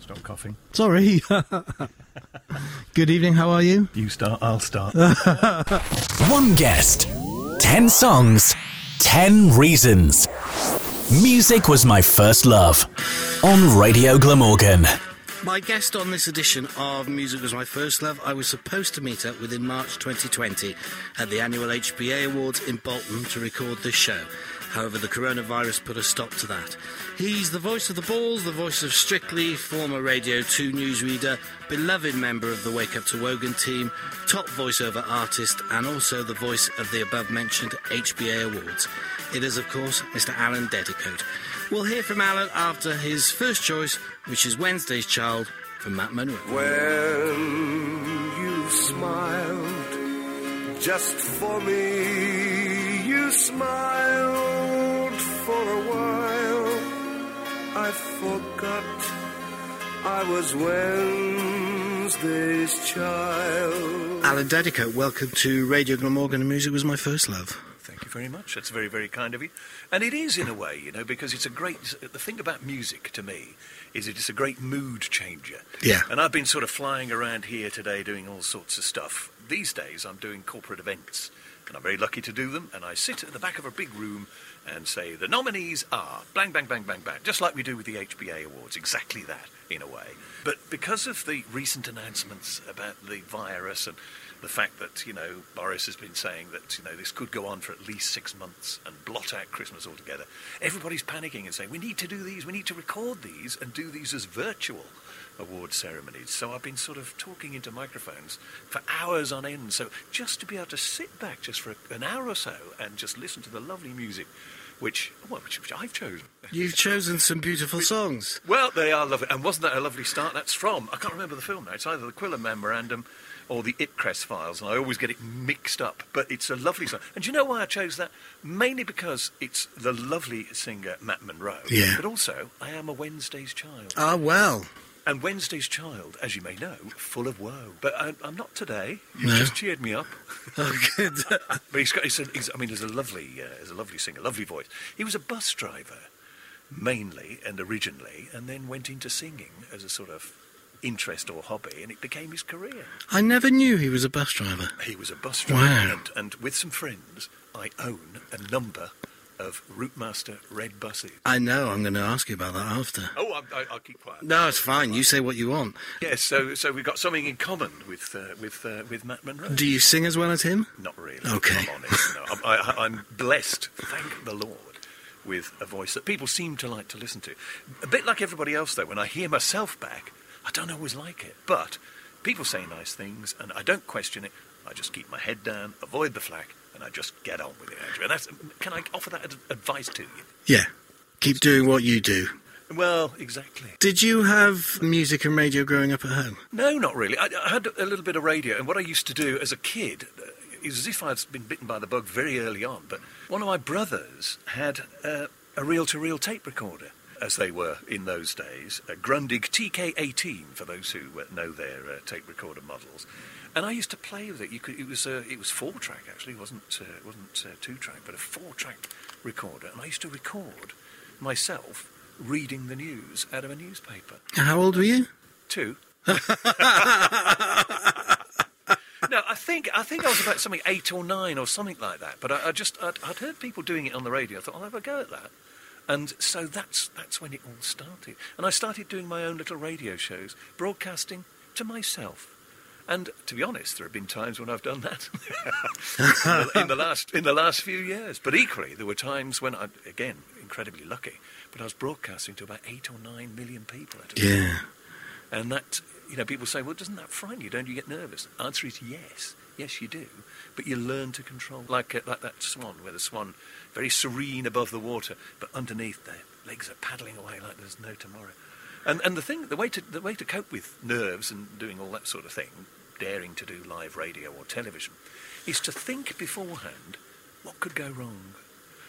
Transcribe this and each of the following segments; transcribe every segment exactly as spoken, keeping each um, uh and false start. Stop coughing. Sorry. Good evening, how are you? You start, I'll start. One guest, ten songs, ten reasons. Music was my first love on Radio Glamorgan. My guest on this edition of Music Was My First Love, I was supposed to meet up with in March twenty twenty at the annual H B A Awards in Bolton to record this show. However, the coronavirus put a stop to that. He's the voice of the balls, the voice of Strictly, former Radio two newsreader, beloved member of the Wake Up to Wogan team, top voiceover artist, and also the voice of the above-mentioned H B A Awards. It is, of course, Mister Alan Dedicoat. We'll hear from Alan after his first choice, which is Wednesday's Child from Matt Monro. When you smiled just for me, you smiled for a while. I forgot I was Wednesday's child. Alan Dedicoat, welcome to Radio Glamorgan and Music Was My First Love. Thank you very much. That's very, very kind of you. And it is, in a way, you know, because it's a great... The thing about music, to me, is it's a great mood changer. Yeah. And I've been sort of flying around here today doing all sorts of stuff. These days, I'm doing corporate events, and I'm very lucky to do them, and I sit at the back of a big room and say, the nominees are... bang, bang, bang, bang, bang, just like we do with the H B A Awards, exactly that, in a way. But because of the recent announcements about the virus and... the fact that, you know, Boris has been saying that, you know, this could go on for at least six months and blot out Christmas altogether. Everybody's panicking and saying, we need to do these, we need to record these and do these as virtual award ceremonies. So I've been sort of talking into microphones for hours on end. So just to be able to sit back just for an hour or so and just listen to the lovely music, which, well, which, which I've chosen. You've chosen some beautiful songs. Well, they are lovely. And wasn't that a lovely start? That's from, I can't remember the film now, it's either The Quiller Memorandum or the Itcress Files, and I always get it mixed up, but it's a lovely song. And do you know why I chose that? Mainly because it's the lovely singer Matt Monro, yeah. But also I am a Wednesday's child. Ah, well. And Wednesday's child, as you may know, full of woe. But I, I'm not today. You've no. just cheered me up. Oh, good. But he's got, he's a, he's, I mean, he's a lovely, uh, he's a lovely singer, lovely voice. He was a bus driver, mainly and originally, and then went into singing as a sort of interest or hobby, and it became his career. I never knew he was a bus driver. He was a bus driver. Wow. And, and with some friends, I own a number of Routemaster red buses. I know, I'm going to ask you about that after. Oh, I, I, I'll keep quiet. No, it's fine, you say what you want. Yes, so so we've got something in common with uh, with uh, with Matt Monro. Do you sing as well as him? Not really. Okay. I'm honest. No, I'm, I, I'm blessed, thank the Lord, with a voice that people seem to like to listen to. A bit like everybody else, though, when I hear myself back, I don't always like it, but people say nice things, and I don't question it. I just keep my head down, avoid the flack, and I just get on with it, Andrew. And that's, can I offer that ad- advice to you? Yeah. Keep doing what you do. Well, exactly. Did you have music and radio growing up at home? No, not really. I, I had a little bit of radio, and what I used to do as a kid... Uh, it was as if I'd been bitten by the bug very early on, but one of my brothers had uh, a reel-to-reel tape recorder, as they were in those days, a Grundig T K eighteen, for those who uh, know their uh, tape recorder models. And I used to play with it. You could, it was uh, it was four-track, actually. It wasn't, uh, it wasn't uh, two-track, but a four-track recorder. And I used to record myself reading the news out of a newspaper. How old were you? Two. No, I think I think I was about something eight or nine or something like that. But I, I just, I'd, I'd heard people doing it on the radio. I thought, I'll have a go at that. And so that's that's when it all started. And I started doing my own little radio shows, broadcasting to myself. And to be honest, there have been times when I've done that in, the, in the last in the last few years. But equally, there were times when I, again, incredibly lucky, but I was broadcasting to about eight or nine million people at a time. Yeah. And that, you know, people say, well, doesn't that frighten you? Don't you get nervous? The answer is yes. Yes, you do. But you learn to control, like uh, like that swan, where the swan, very serene above the water, but underneath their legs are paddling away like there's no tomorrow. And and the thing, the way to the way to cope with nerves and doing all that sort of thing, daring to do live radio or television, is to think beforehand what could go wrong,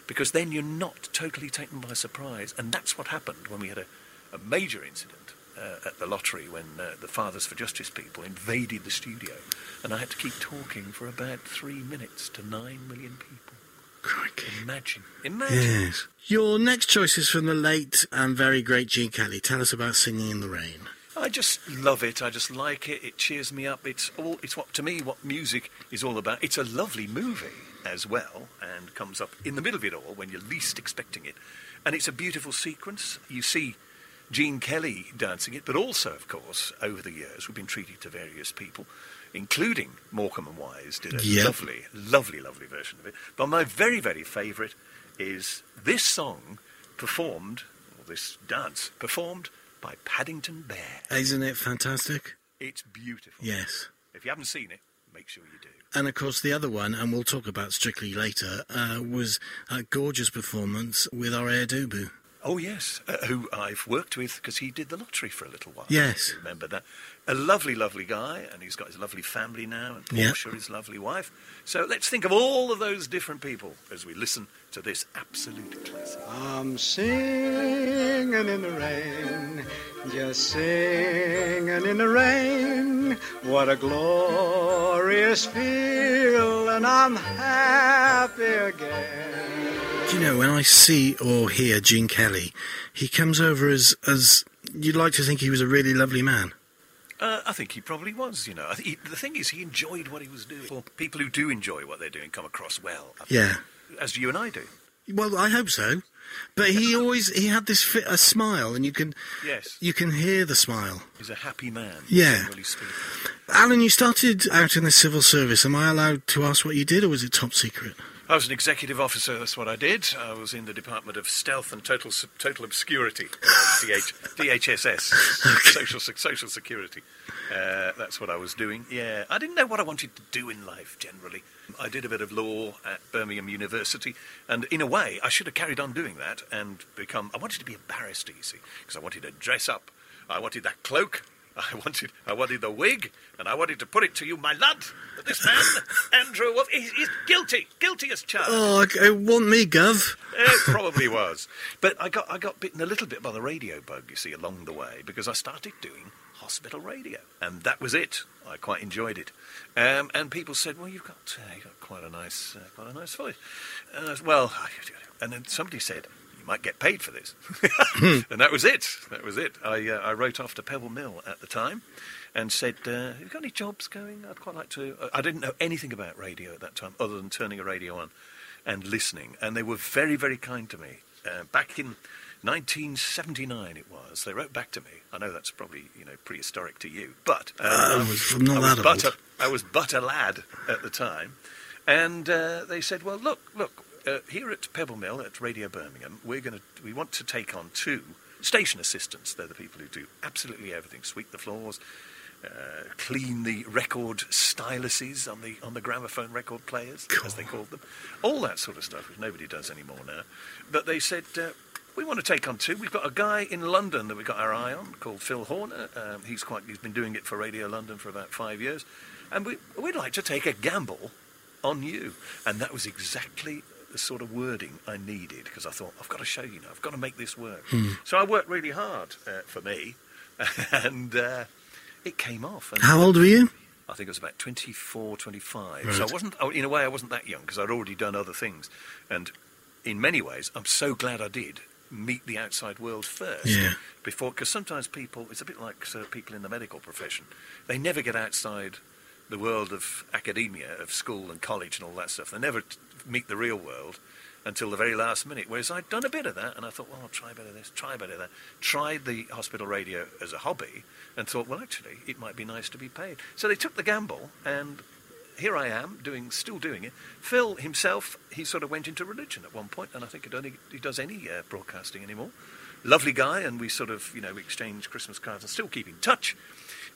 because then you're not totally taken by surprise. And that's what happened when we had a, a major incident. Uh, at the lottery when uh, the Fathers for Justice people invaded the studio, and I had to keep talking for about three minutes to nine million people. Crikey. Imagine. Imagine. Yes. Your next choice is from the late and very great Gene Kelly. Tell us about Singing in the Rain. I just love it. I just like it. It cheers me up. It's all. It's what, to me, what music is all about. It's a lovely movie as well, and comes up in the middle of it all when you're least expecting it. And it's a beautiful sequence. You see Gene Kelly dancing it, but also, of course, over the years, we've been treated to various people, including Morecambe and Wise did a yep. lovely, lovely, lovely version of it. But my very, very favourite is this song performed, or this dance performed, by Paddington Bear. Isn't it fantastic? It's beautiful. Yes. If you haven't seen it, make sure you do. And, of course, the other one, and we'll talk about Strictly later, uh, was a gorgeous performance with our Air Dubu. Oh, yes, uh, who I've worked with because he did the lottery for a little while. Yes. I remember that. A lovely, lovely guy, and he's got his lovely family now, and Portia, yep. his lovely wife. So let's think of all of those different people as we listen to this absolute classic. I'm singing in the rain, just singing in the rain. What a glorious feel, and I'm happy again. Do you know, when I see or hear Gene Kelly, he comes over as, as you'd like to think he was a really lovely man. Uh, I think he probably was, you know. I th- he, the thing is, he enjoyed what he was doing. Well, people who do enjoy what they're doing come across well. I yeah. think, as you and I do. Well, I hope so. But he always, he had this fit, a smile, and you can yes. you can hear the smile. He's a happy man. Yeah. Alan, you started out in the civil service. Am I allowed to ask what you did, or was it top secret? I was an executive officer, that's what I did. I was in the Department of Stealth and Total Total Obscurity, D H S S, okay. Social Social Security. Uh, that's what I was doing. Yeah, I didn't know what I wanted to do in life, generally. I did a bit of law at Birmingham University, and in a way, I should have carried on doing that and become... I wanted to be a barrister, you see, because I wanted to dress up. I wanted that cloak. I wanted I wanted the wig, and I wanted to put it to you, my lad, that this man, Andrew, is, is guilty, guilty as charged. Oh, it wasn't me, Gov. It probably was. But I got I got bitten a little bit by the radio bug, you see, along the way, because I started doing hospital radio, and that was it. I quite enjoyed it. Um, and people said, well, you've got, uh, you've got quite a nice uh, quite a nice voice. And I was, well, and then somebody said, might get paid for this. And that was it. That was it. I uh, I wrote off to Pebble Mill at the time and said, uh, have you got any jobs going? I'd quite like to... I didn't know anything about radio at that time other than turning a radio on and listening. And they were very, very kind to me. Uh, back in nineteen seventy-nine it was. They wrote back to me. I know that's probably, you know, prehistoric to you, but... Um, uh, I, was, not I, was but a, I was but a lad at the time. And uh, they said, well, look, look, Uh, here at Pebble Mill, at Radio Birmingham, we're going to we want to take on two station assistants. They're the people who do absolutely everything: sweep the floors, uh, clean the record styluses on the on the gramophone record players, cool. as they called them, all that sort of stuff, which nobody does anymore now. But they said uh, we want to take on two. We've got a guy in London that we've got our eye on called Phil Horner. Um, he's quite he's been doing it for Radio London for about five years, and we we'd like to take a gamble on you. And that was exactly the sort of wording I needed, because I thought, I've got to show you now, I've got to make this work. Hmm. So I worked really hard uh, for me, and uh, it came off. And how old were you? I think I was about twenty-four, twenty-five. Right. So I wasn't, in a way, I wasn't that young, because I'd already done other things. And in many ways, I'm so glad I did meet the outside world first. Yeah. Before, because sometimes people, it's a bit like uh, people in the medical profession, they never get outside the world of academia, of school and college and all that stuff. They never t- meet the real world until the very last minute, whereas I'd done a bit of that, and I thought, well, I'll try a bit of this, try a bit of that. Tried the hospital radio as a hobby and thought, well, actually, it might be nice to be paid. So they took the gamble, and here I am, doing, still doing it. Phil himself, he sort of went into religion at one point, and I think he, don't, he does any uh, broadcasting anymore. Lovely guy, and we sort of, you know, we exchange Christmas cards and still keep in touch.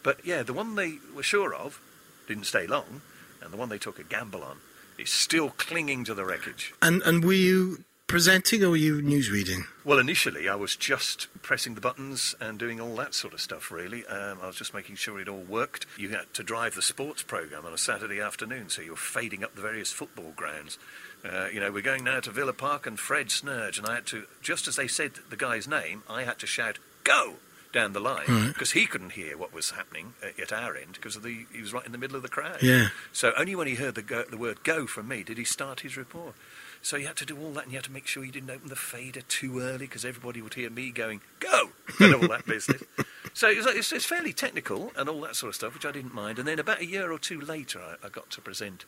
But, yeah, the one they were sure of didn't stay long, and the one they took a gamble on is still clinging to the wreckage. And and were you presenting or were you news reading? Well, initially I was just pressing the buttons and doing all that sort of stuff, really. Um, I was just making sure it all worked. You had to drive the sports programme on a Saturday afternoon, so you were fading up the various football grounds. Uh, you know, we're going now to Villa Park and Fred Snurge, and I had to, just as they said the guy's name, I had to shout, go! Down the line, because right. he couldn't hear what was happening at our end because of the he was right in the middle of the crowd. Yeah. So only when he heard the, go, the word "go" from me did he start his report. So you had to do all that, and you had to make sure you didn't open the fader too early, because everybody would hear me going, go, and all that business. So it was, it's, it's fairly technical and all that sort of stuff, which I didn't mind. And then about a year or two later, I, I got to present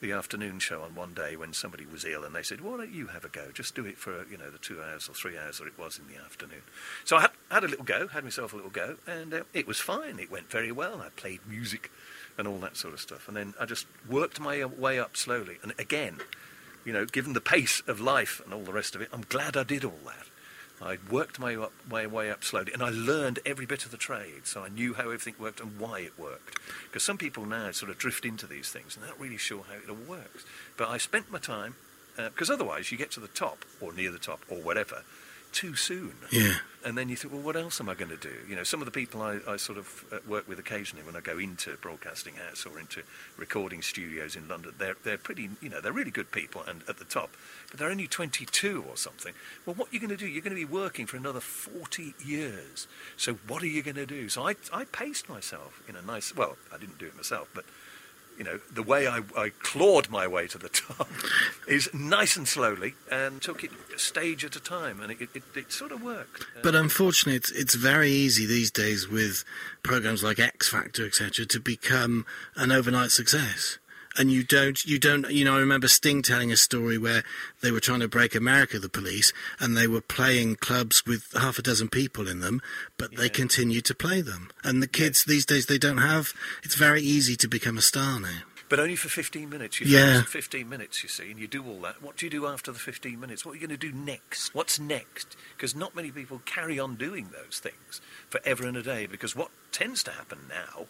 the afternoon show on one day when somebody was ill, and they said, why don't you have a go? Just do it for, you know, the two hours or three hours that it was in the afternoon. So I had, had a little go, had myself a little go, and uh, it was fine. It went very well. I played music and all that sort of stuff. And then I just worked my way up slowly. And again, you know, given the pace of life and all the rest of it, I'm glad I did all that. I worked my, up, my way up slowly, and I learned every bit of the trade, so I knew how everything worked and why it worked. Because some people now sort of drift into these things, and they're not really sure how it all works. But I spent my time, because uh, otherwise you get to the top, or near the top, or whatever, too soon. Yeah. And then you think, well, what else am I going to do? You know, some of the people I, I sort of uh, work with occasionally when I go into Broadcasting House or into recording studios in London, they're, they're pretty, you know, they're really good people and at the top, but they're only twenty-two or something. Well, what are you going to do? You're going to be working for another forty years. So what are you going to do? So I, I paced myself in a nice, well, I didn't do it myself, but, you know, the way I, I clawed my way to the top is nice and slowly, and took it stage at a time, and it, it, it sort of worked. But unfortunately, it's, it's very easy these days with programmes like X Factor, et cetera, to become an overnight success. And you don't, you don't, you know, I remember Sting telling a story where they were trying to break America, the police, and they were playing clubs with half a dozen people in them, but yeah. they continued to play them. And the kids yeah. these days, they don't have, it's very easy to become a star now. But only for fifteen minutes. You yeah. fifteen minutes, you see, and you do all that. What do you do after the fifteen minutes? What are you going to do next? What's next? Because not many people carry on doing those things forever and a day, because what tends to happen now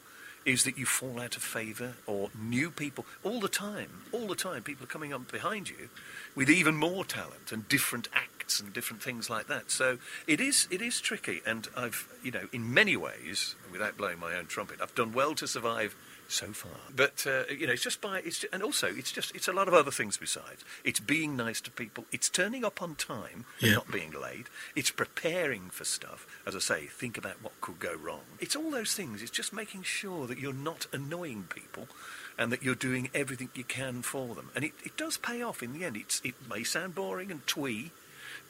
is that you fall out of favour, or new people, all the time, all the time, people are coming up behind you with even more talent and different acts and different things like that. So it is it is tricky, and I've, you know, in many ways, without blowing my own trumpet, I've done well to survive so far. But, uh, you know, it's just by, it's just, and also it's just, it's a lot of other things besides. It's being nice to people, it's turning up on time and yeah. not being late, it's preparing for stuff, as I say, think about what could go wrong. It's all those things, it's just making sure that you're not annoying people and that you're doing everything you can for them. And it, it does pay off in the end. It's, it may sound boring and twee,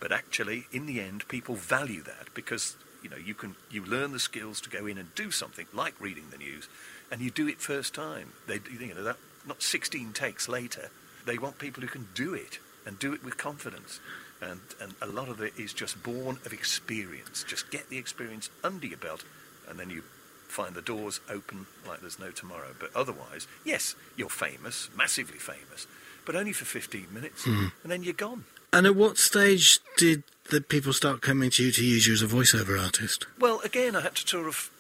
but actually, in the end, people value that because, you know, you can you learn the skills to go in and do something like reading the news, and you do it first time. They, you know, that, not sixteen takes later. They want people who can do it and do it with confidence. And, and a lot of it is just born of experience. Just get the experience under your belt, and then you find the doors open like there's no tomorrow. But otherwise, yes, you're famous, massively famous, but only for fifteen minutes, mm. and then you're gone. And at what stage did the people start coming to you to use you as a voiceover artist? Well, again, I had to sort of...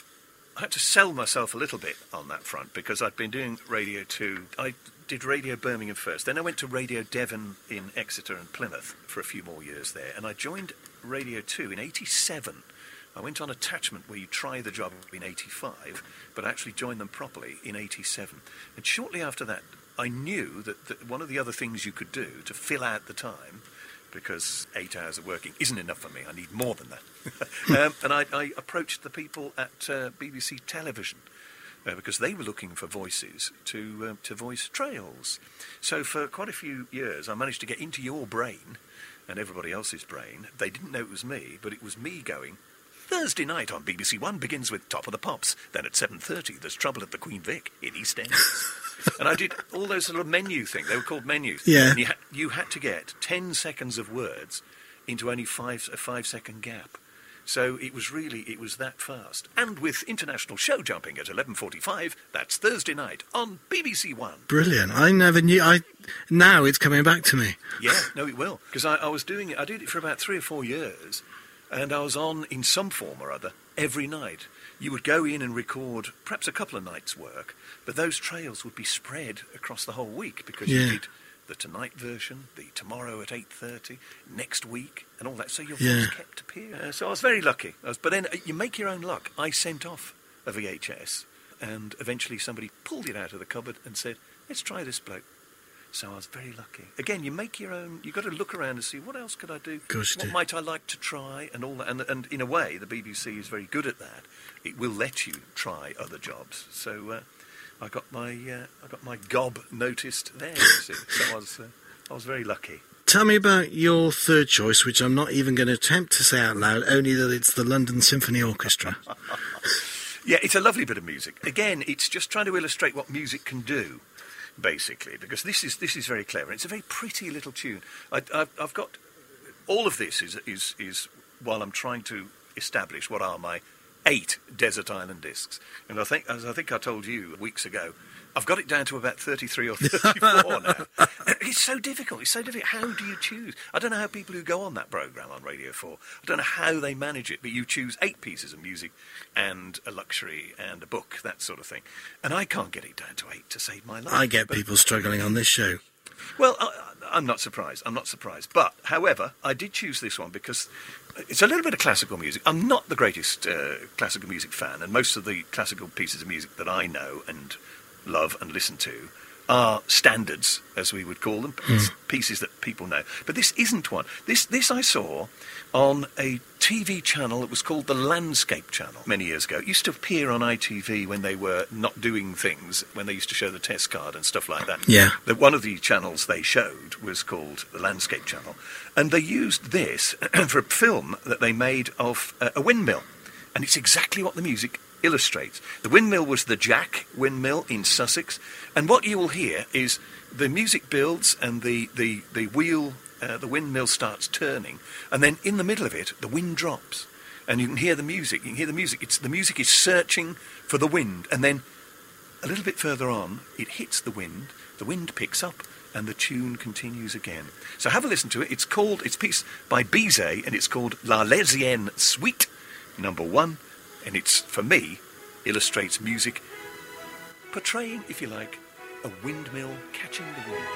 I had to sell myself a little bit on that front because I'd been doing Radio two. I did Radio Birmingham first. Then I went to Radio Devon in Exeter and Plymouth for a few more years there. And I joined Radio two in eighty-seven. I went on attachment where you try the job in eighty-five, but I actually joined them properly in eighty-seven. And shortly after that, I knew that, that one of the other things you could do to fill out the time, because eight hours of working isn't enough for me. I need more than that. um, and I, I approached the people at uh, B B C Television uh, because they were looking for voices to uh, to voice trails. So for quite a few years, I managed to get into your brain and everybody else's brain. They didn't know it was me, but it was me going, Thursday night on B B C One begins with Top of the Pops. Then at seven thirty, there's Trouble at the Queen Vic in EastEnders. And I did all those little menu things. They were called menus. Yeah. And you, ha- you had to get ten seconds of words into only five a five-second gap. So it was really, it was that fast. And with international show jumping at eleven forty-five, that's Thursday night on B B C One. Brilliant. I never knew. I Now it's coming back to me. Yeah, no, it will. Because I, I was doing it. I did it for about three or four years. And I was on, in some form or other, every night. You would go in and record perhaps a couple of nights' work, but those trails would be spread across the whole week because yeah. you did the tonight version, the tomorrow at eight thirty, next week, and all that. So your voice yeah. kept appearing. Uh, so I was very lucky. I was, but then you make your own luck. I sent off a V H S, and eventually somebody pulled it out of the cupboard and said, let's try this bloke. So I was very lucky. Again, you make your own... You've got to look around and see, what else could I do? What do. might I like to try? And all that. And, and in a way, the B B C is very good at that. It will let you try other jobs. So uh, I got my uh, I got my gob noticed there, you see. So I was, uh, I was very lucky. Tell me about your third choice, which I'm not even going to attempt to say out loud, only that it's the London Symphony Orchestra. Yeah, it's a lovely bit of music. Again, it's just trying to illustrate what music can do, basically, because this is this is very clever. It's a very pretty little tune. I, I've, I've got... All of this is, is is while I'm trying to establish what are my eight desert island discs. And I think, as I think I told you weeks ago, I've got it down to about thirty-three or thirty-four now. It's so difficult. It's so difficult. How do you choose? I don't know how people who go on that programme on Radio four, I don't know how they manage it, but you choose eight pieces of music and a luxury and a book, that sort of thing. And I can't get it down to eight to save my life. I get but, people struggling on this show. Well, I, I'm not surprised. I'm not surprised. But, however, I did choose this one because it's a little bit of classical music. I'm not the greatest uh, classical music fan, and most of the classical pieces of music that I know and love and listen to are standards, as we would call them, mm. pieces that people know. But this isn't one. This this I saw on a T V channel that was called the Landscape Channel many years ago. It used to appear on I T V when they were not doing things, when they used to show the test card and stuff like that. Yeah. The, one of the channels they showed was called the Landscape Channel. And they used this for a film that they made of uh, a windmill. And it's exactly what the music illustrates. The windmill was the Jack windmill in Sussex, and what you will hear is the music builds and the the the wheel, uh, the windmill starts turning, and then in the middle of it, the wind drops, and you can hear the music. You can hear the music. It's the music is searching for the wind, and then a little bit further on, it hits the wind. The wind picks up, and the tune continues again. So have a listen to it. It's called. It's piece by Bizet, and it's called La Lésienne Suite Number One. And it's, for me, illustrates music portraying, if you like, a windmill catching the wind.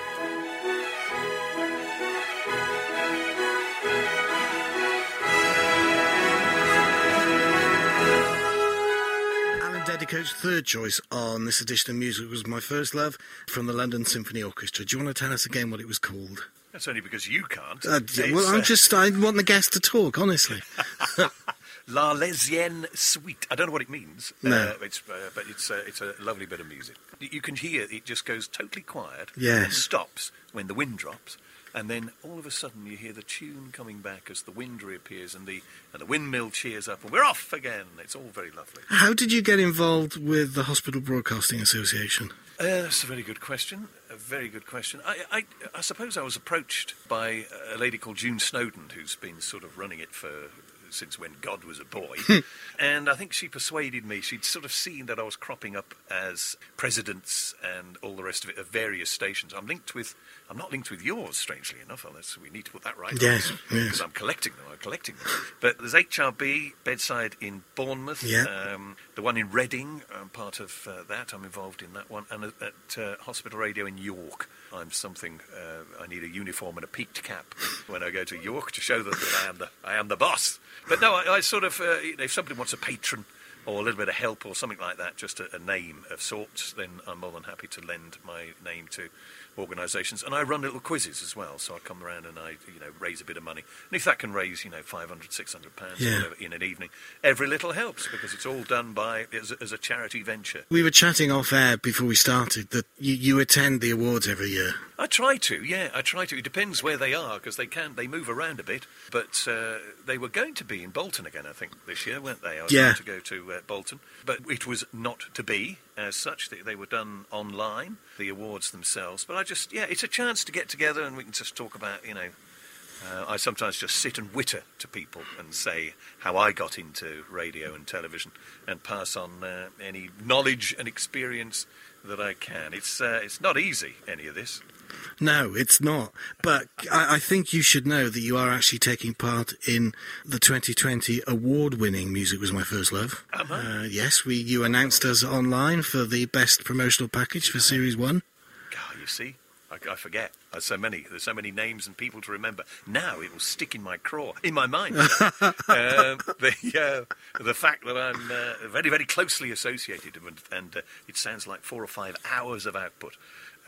Dedicoat's third choice on this edition of Music Was My First Love from the London Symphony Orchestra. Do you want to tell us again what it was called? That's only because you can't. Uh, well, I'm uh... just, I want the guest to talk, honestly. La Lésienne Suite. I don't know what it means, no. uh, it's, uh, but it's, uh, it's a lovely bit of music. You can hear it just goes totally quiet. Yes. And stops when the wind drops. And then all of a sudden you hear the tune coming back as the wind reappears and the and the windmill cheers up and we're off again. It's all very lovely. How did you get involved with the Hospital Broadcasting Association? Uh, that's a very good question. A very good question. I, I, I suppose I was approached by a lady called June Snowden, who's been sort of running it for since when God was a boy. And I think she persuaded me. She'd sort of seen that I was cropping up as presidents and all the rest of it of various stations. I'm linked with... I'm not linked with yours, strangely enough, unless we need to put that right. Yes, because yes. I'm collecting them. I'm collecting them. But there's H R B, Bedside in Bournemouth. Yeah. Um, the one in Reading, I'm part of uh, that. I'm involved in that one. And at, at uh, Hospital Radio in York, I'm something... Uh, I need a uniform and a peaked cap when I go to York to show them that I am the, I am the boss. But no, I, I sort of, uh, if somebody wants a patron or a little bit of help or something like that, just a, a name of sorts, then I'm more than happy to lend my name to organisations. And I run little quizzes as well, so I come around and I, you know, raise a bit of money. And if that can raise, you know, five hundred, six hundred pounds yeah. whatever, in an evening, every little helps because it's all done by as, as a charity venture. We were chatting off air before we started that you, you attend the awards every year. I try to, yeah, I try to. It depends where they are, because they can, they move around a bit. But uh, they were going to be in Bolton again, I think, this year, weren't they? I was yeah. going to go to uh, Bolton. But it was not to be, as such. They, they were done online, the awards themselves. But I just, yeah, it's a chance to get together and we can just talk about, you know, uh, I sometimes just sit and witter to people and say how I got into radio and television and pass on uh, any knowledge and experience that I can. It's uh, it's not easy, any of this. No, it's not. But I, I think you should know that you are actually taking part in the twenty twenty award-winning Music Was My First Love. Am I? Uh, yes, we, you announced us online for the best promotional package for Series one. Oh, you see? I, I forget. There's so many. There's so many names and people to remember. Now it will stick in my craw, in my mind. um, the uh, the fact that I'm uh, very, very closely associated, and, and uh, it sounds like four or five hours of output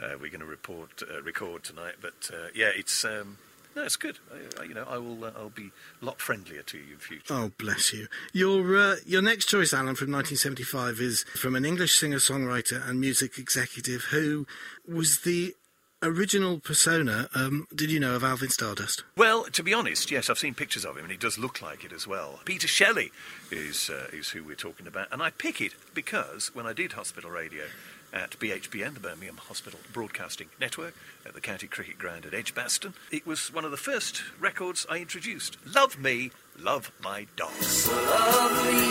uh, we're going to report uh, record tonight. But uh, yeah, it's um, no, it's good. I, I, you know, I will. Uh, I'll be a lot friendlier to you in future. Oh, bless you. Your uh, your next choice, Alan, from nineteen seventy-five, is from an English singer-songwriter and music executive who was the original persona, um, did you know, of Alvin Stardust? Well, to be honest, yes, I've seen pictures of him, and he does look like it as well. Peter Shelley is, uh, is who we're talking about, and I pick it because when I did hospital radio at B H B N, the Birmingham Hospital Broadcasting Network, at the County Cricket Ground at Edgbaston, it was one of the first records I introduced. Love Me, Love My Dog. So love me,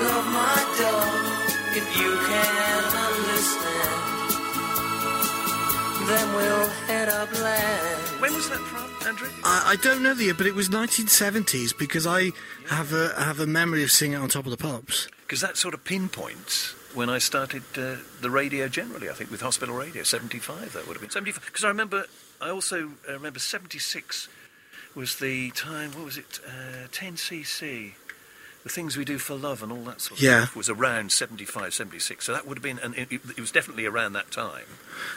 love my dog, if you can understand, then we'll head up land. When was that from, Andrew? I, I don't know the year, but it was nineteen seventies, because I yeah. have a have a memory of seeing it on Top of the Pops. Because that sort of pinpoints when I started uh, the radio generally, I think, with hospital radio, seventy-five that would have been. seventy-five, because I remember, I also uh, remember seventy-six was the time, what was it, uh, ten C C, the things we do for love and all that sort of yeah. stuff was around seventy-five, seventy-six. So that would have been, and it, it was definitely around that time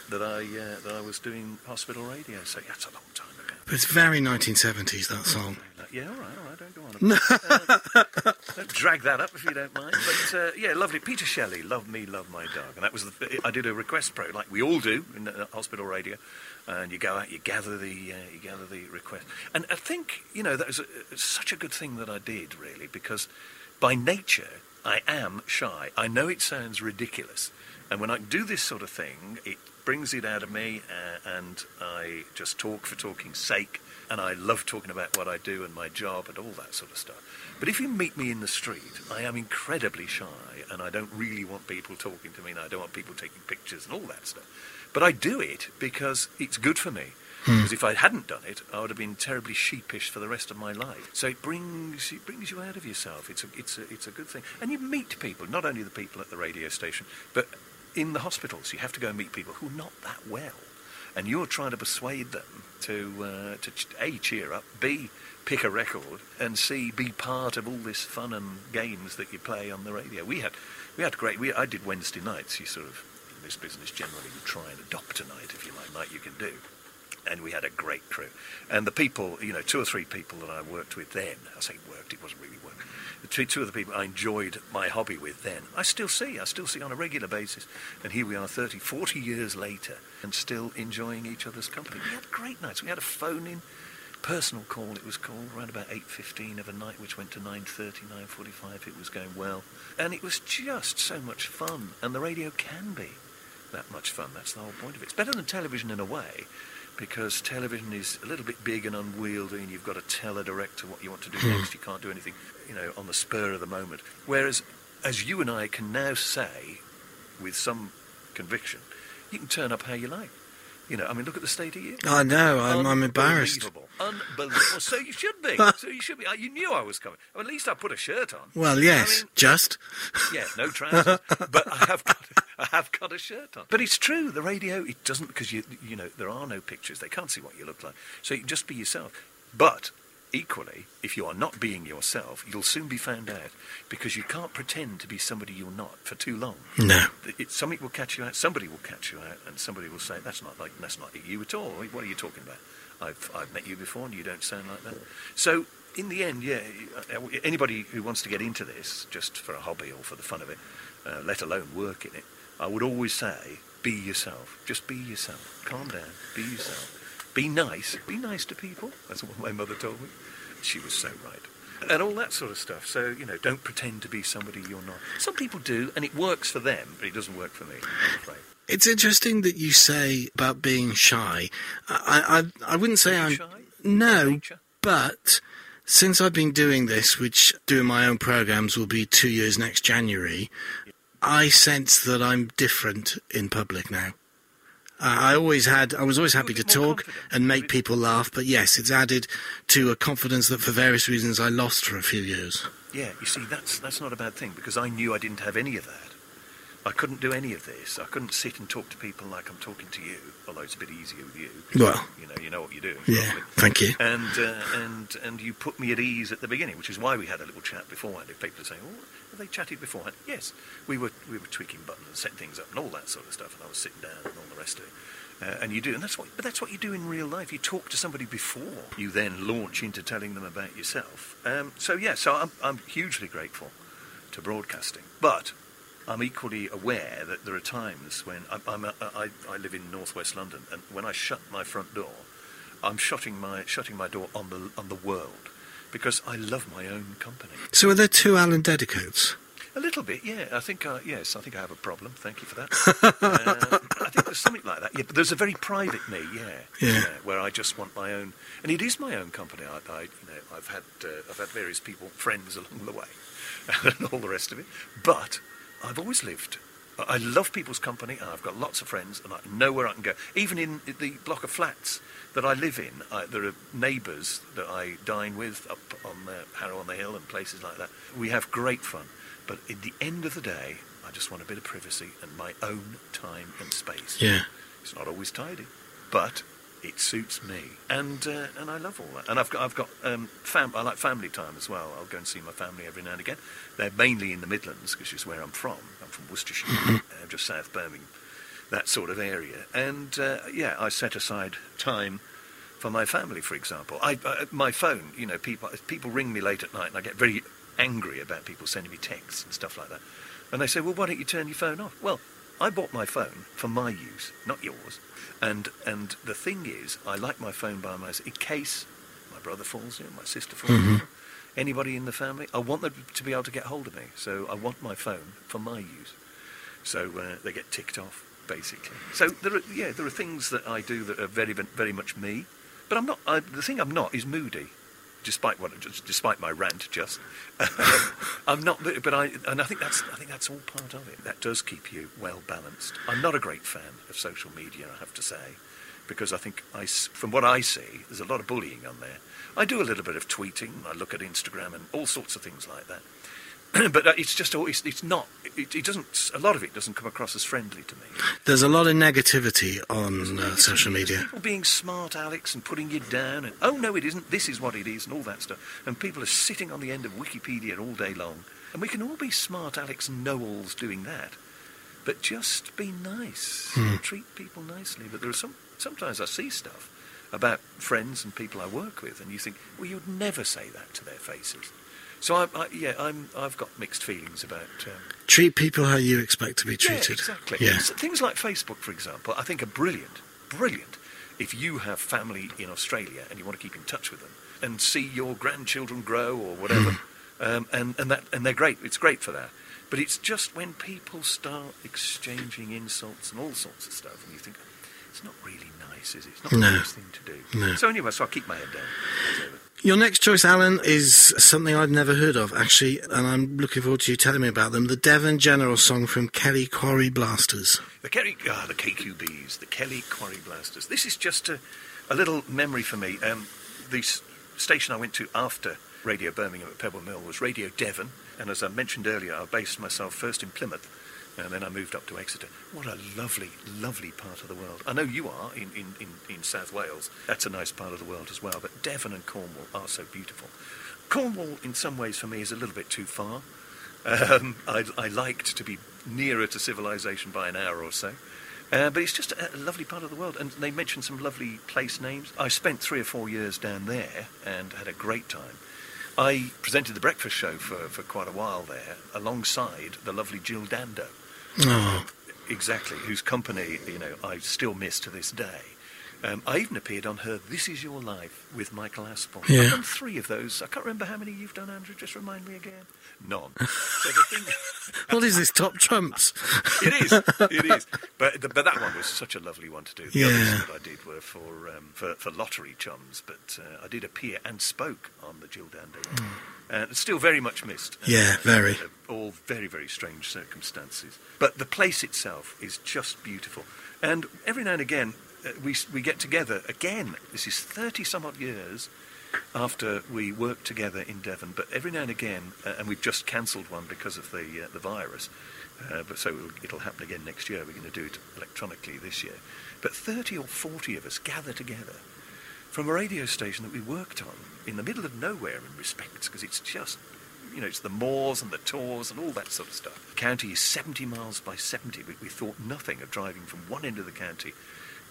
that I uh, that I was doing hospital radio. So that's a long time ago. But it's very nineteen seventies, that song. Yeah, all right, all right, don't go on about uh, don't drag that up if you don't mind. But, uh, yeah, lovely. Peter Shelley, Love Me, Love My Dog. And that was the... I did a request pro, like we all do in uh, hospital radio. And you go out, you gather the uh, you gather the request. And I think, you know, that was a, such a good thing that I did, really, because by nature, I am shy. I know it sounds ridiculous. And when I do this sort of thing, it brings it out of me, uh, and I just talk for talking's sake. And I love talking about what I do and my job and all that sort of stuff. But if you meet me in the street, I am incredibly shy, and I don't really want people talking to me, and I don't want people taking pictures and all that stuff. But I do it because it's good for me. Hmm. Because if I hadn't done it, I would have been terribly sheepish for the rest of my life. So it brings it brings you out of yourself. It's a, it's a, it's a good thing. And you meet people, not only the people at the radio station, but in the hospitals. You have to go and meet people who are not that well. And you're trying to persuade them to, uh, to A, cheer up, B, pick a record, and C, be part of all this fun and games that you play on the radio. We had we had great... We, I did Wednesday nights. You sort of, in this business generally, you try and adopt a night, if you like, night you can do. And we had a great crew. And the people, you know, two or three people that I worked with then, I say worked, it wasn't really work. Two, two of the people I enjoyed my hobby with then, I still see, I still see on a regular basis. And here we are thirty, forty years later and still enjoying each other's company. We had great nights. We had a phone-in, personal call it was called, around about eight fifteen of a night, which went to nine thirty, nine forty-five. It was going well. And it was just so much fun. And the radio can be that much fun. That's the whole point of it. It's better than television in a way, because television is a little bit big and unwieldy, and you've got to tell a director what you want to do next. You can't do anything, you know, on the spur of the moment. Whereas, as you and I can now say, with some conviction, you can turn up how you like. You know, I mean, look at the state of you. I know, I'm, I'm embarrassed. Unbelievable. So you should be. So you should be. You knew I was coming. Well, at least I put a shirt on. Well, yes, I mean, just. Yeah, no trousers. But I have got, I have got a shirt on. But it's true. The radio, it doesn't, because you, you know, there are no pictures. They can't see what you look like. So you can just be yourself. But equally, if you are not being yourself, you'll soon be found out, because you can't pretend to be somebody you're not for too long. No. It, something will catch you out. Somebody will catch you out, and somebody will say, "That's not like that's not you at all. What are you talking about? I've I've met you before, and you don't sound like that." So in the end, yeah, anybody who wants to get into this just for a hobby or for the fun of it, uh, let alone work in it, I would always say, be yourself. Just be yourself. Calm down. Be yourself. Be nice. Be nice to people. That's what my mother told me. She was so right. And all that sort of stuff. So, you know, don't pretend to be somebody you're not. Some people do, and it works for them, but it doesn't work for me, I'm afraid. It's interesting that you say about being shy. I I, I wouldn't say I'm... shy? No, but since I've been doing this, which doing my own programmes will be two years next January, yeah. I sense that I'm different in public now. Uh, I always had, I was always happy to talk and make people laugh, but yes, it's added to a confidence that for various reasons I lost for a few years. Yeah, you see, that's that's not a bad thing, because I knew I didn't have any of that. I couldn't do any of this. I couldn't sit and talk to people like I'm talking to you, although it's a bit easier with you. Well. You know, you know what you're doing. Yeah, probably. Thank you. And, uh, and, and you put me at ease at the beginning, which is why we had a little chat beforehand. If people are saying, oh, have they chatted beforehand? Yes, we were we were tweaking buttons and setting things up and all that sort of stuff, and I was sitting down and all the rest of it. Uh, and you do, and that's what, but that's what you do in real life. You talk to somebody before you then launch into telling them about yourself. Um, so yeah, so I'm, I'm hugely grateful to broadcasting, but I'm equally aware that there are times when I, I'm a, I, I live in northwest London, and when I shut my front door, I'm shutting my shutting my door on the on the world, because I love my own company. So are there two Alan Dedicoats? A little bit, yeah. I think, uh, yes, I think I have a problem. Thank you for that. uh, I think there's something like that. Yeah, but there's a very private me, yeah, yeah, yeah, where I just want my own, and it is my own company. I, I you know, I've had, uh, I've had various people, friends along the way, and all the rest of it. But I've always lived. I love people's company, and I've got lots of friends, and I know where I can go. Even in the block of flats that I live in, I, there are neighbours that I dine with up on the Harrow on the Hill and places like that. We have great fun. But at the end of the day, I just want a bit of privacy and my own time and space. Yeah, it's not always tidy, but it suits me, and uh, and I love all that. And I've got I've got um, fam I like family time as well. I'll go and see my family every now and again. They're mainly in the Midlands, because it's where I'm from. I'm from Worcestershire, uh, just south Birmingham, that sort of area. And uh, yeah, I set aside time for my family. For example, I uh, my phone. You know, people people ring me late at night, and I get very angry about people sending me texts and stuff like that. And they say, well, why don't you turn your phone off? Well, I bought my phone for my use, not yours. And and the thing is, I like my phone by myself in case my brother falls ill, my sister falls mm-hmm. ill, anybody in the family. I want them to be able to get hold of me, so I want my phone for my use. So uh, they get ticked off, basically. So there are, yeah, there are things that I do that are very, very much me. But I'm not. I, the thing I'm not is moody. Despite what, despite my rant, just I'm not. But I, and I think that's, I think that's all part of it. That does keep you well balanced. I'm not a great fan of social media, I have to say, because I think I, from what I see, there's a lot of bullying on there. I do a little bit of tweeting. I look at Instagram and all sorts of things like that. But it's just, it's, it's not. It, it doesn't. A lot of it doesn't come across as friendly to me. There's a lot of negativity on uh, social media. People being smart, Alex, and putting you down, and oh no, it isn't. This is what it is, and all that stuff. And people are sitting on the end of Wikipedia all day long, and we can all be smart, Alex, and know-alls doing that. But just be nice, hmm. treat people nicely. But there are some. Sometimes I see stuff about friends and people I work with, and you think, well, you'd never say that to their faces. So, I, I, yeah, I'm, I've got mixed feelings about... Um, Treat people how you expect to be treated. Yeah, exactly. Yeah. So things like Facebook, for example, I think are brilliant, brilliant, if you have family in Australia and you want to keep in touch with them and see your grandchildren grow or whatever, hmm. um, and, and, that, and they're great. It's great for that. But it's just when people start exchanging insults and all sorts of stuff, and you think, it's not really nice, is it? It's not no. the nice thing to do. No. So anyway, so I'll keep my head down. Your next choice, Alan, is something I've never heard of, actually, and I'm looking forward to you telling me about them. The Devon General song from Kelly Quarry Blasters. The Kelly, ah, the K Q Bs, the Kelly Quarry Blasters. This is just a, a little memory for me. Um, the s- station I went to after Radio Birmingham at Pebble Mill was Radio Devon, and as I mentioned earlier, I based myself first in Plymouth, and then I moved up to Exeter. What a lovely, lovely part of the world. I know you are in, in, in, in South Wales. That's a nice part of the world as well. But Devon and Cornwall are so beautiful. Cornwall, in some ways, for me, is a little bit too far. Um, I, I liked to be nearer to civilization by an hour or so. Uh, but it's just a, a lovely part of the world. And they mentioned some lovely place names. I spent three or four years down there and had a great time. I presented the breakfast show for, for quite a while there, alongside the lovely Jill Dando. Oh. Exactly, whose company, you know, I still miss to this day. Um, I even appeared on her This Is Your Life with Michael Aspel. Yeah. I've done three of those. I can't remember how many you've done, Andrew. Just remind me again. None. So the thing... What is this, Top Trumps? It is. It is. But the, but that one was such a lovely one to do. The yeah. others that I did were for um, for, for lottery chums, but uh, I did appear and spoke on the Jill Dando one. Mm. Uh, still very much missed. Yeah, uh, very. Uh, all very, very strange circumstances. But the place itself is just beautiful. And every now and again... Uh, we we get together again. This is thirty-some-odd years after we worked together in Devon, but every now and again, uh, and we've just cancelled one because of the uh, the virus, uh, but so it'll, it'll happen again next year. We're going to do it electronically this year. But thirty or forty of us gather together from a radio station that we worked on in the middle of nowhere in respects, because it's just, you know, it's the moors and the tors and all that sort of stuff. The county is seventy miles by seventy. We, we thought nothing of driving from one end of the county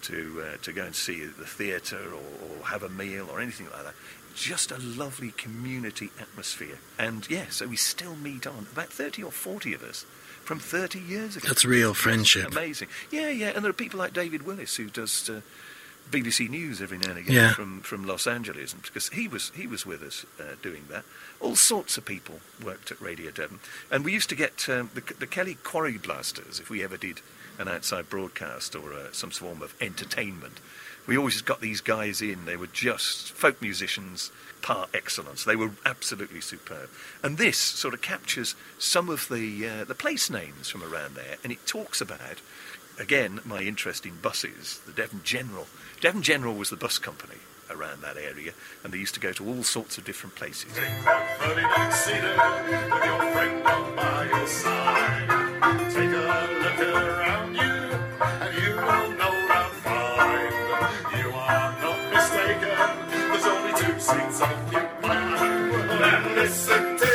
to uh, to go and see the theatre or, or have a meal or anything like that. just a lovely community atmosphere. And yeah, so we still meet on, about thirty or forty of us, from thirty years ago. That's real friendship. That's amazing. Yeah, yeah, and there are people like David Willis, who does uh, B B C News every now and again, yeah. from, from Los Angeles, because he was he was with us uh, doing that. All sorts of people worked at Radio Devon. And we used to get um, the, the Kelly Quarry Blasters, if we ever did an outside broadcast or uh, some form of entertainment. We always got these guys in. They were just folk musicians par excellence. They were absolutely superb. And this sort of captures some of the uh, the place names from around there, and it talks about, again, my interest in buses, the Devon General. Devon General was the bus company around that area, and they used to go to all sorts of different places. Take that thirty-nine seater with your friend up by your side. Take a look around you, and you will know and find you are not mistaken. There's only two seats on your mind. Now listen to...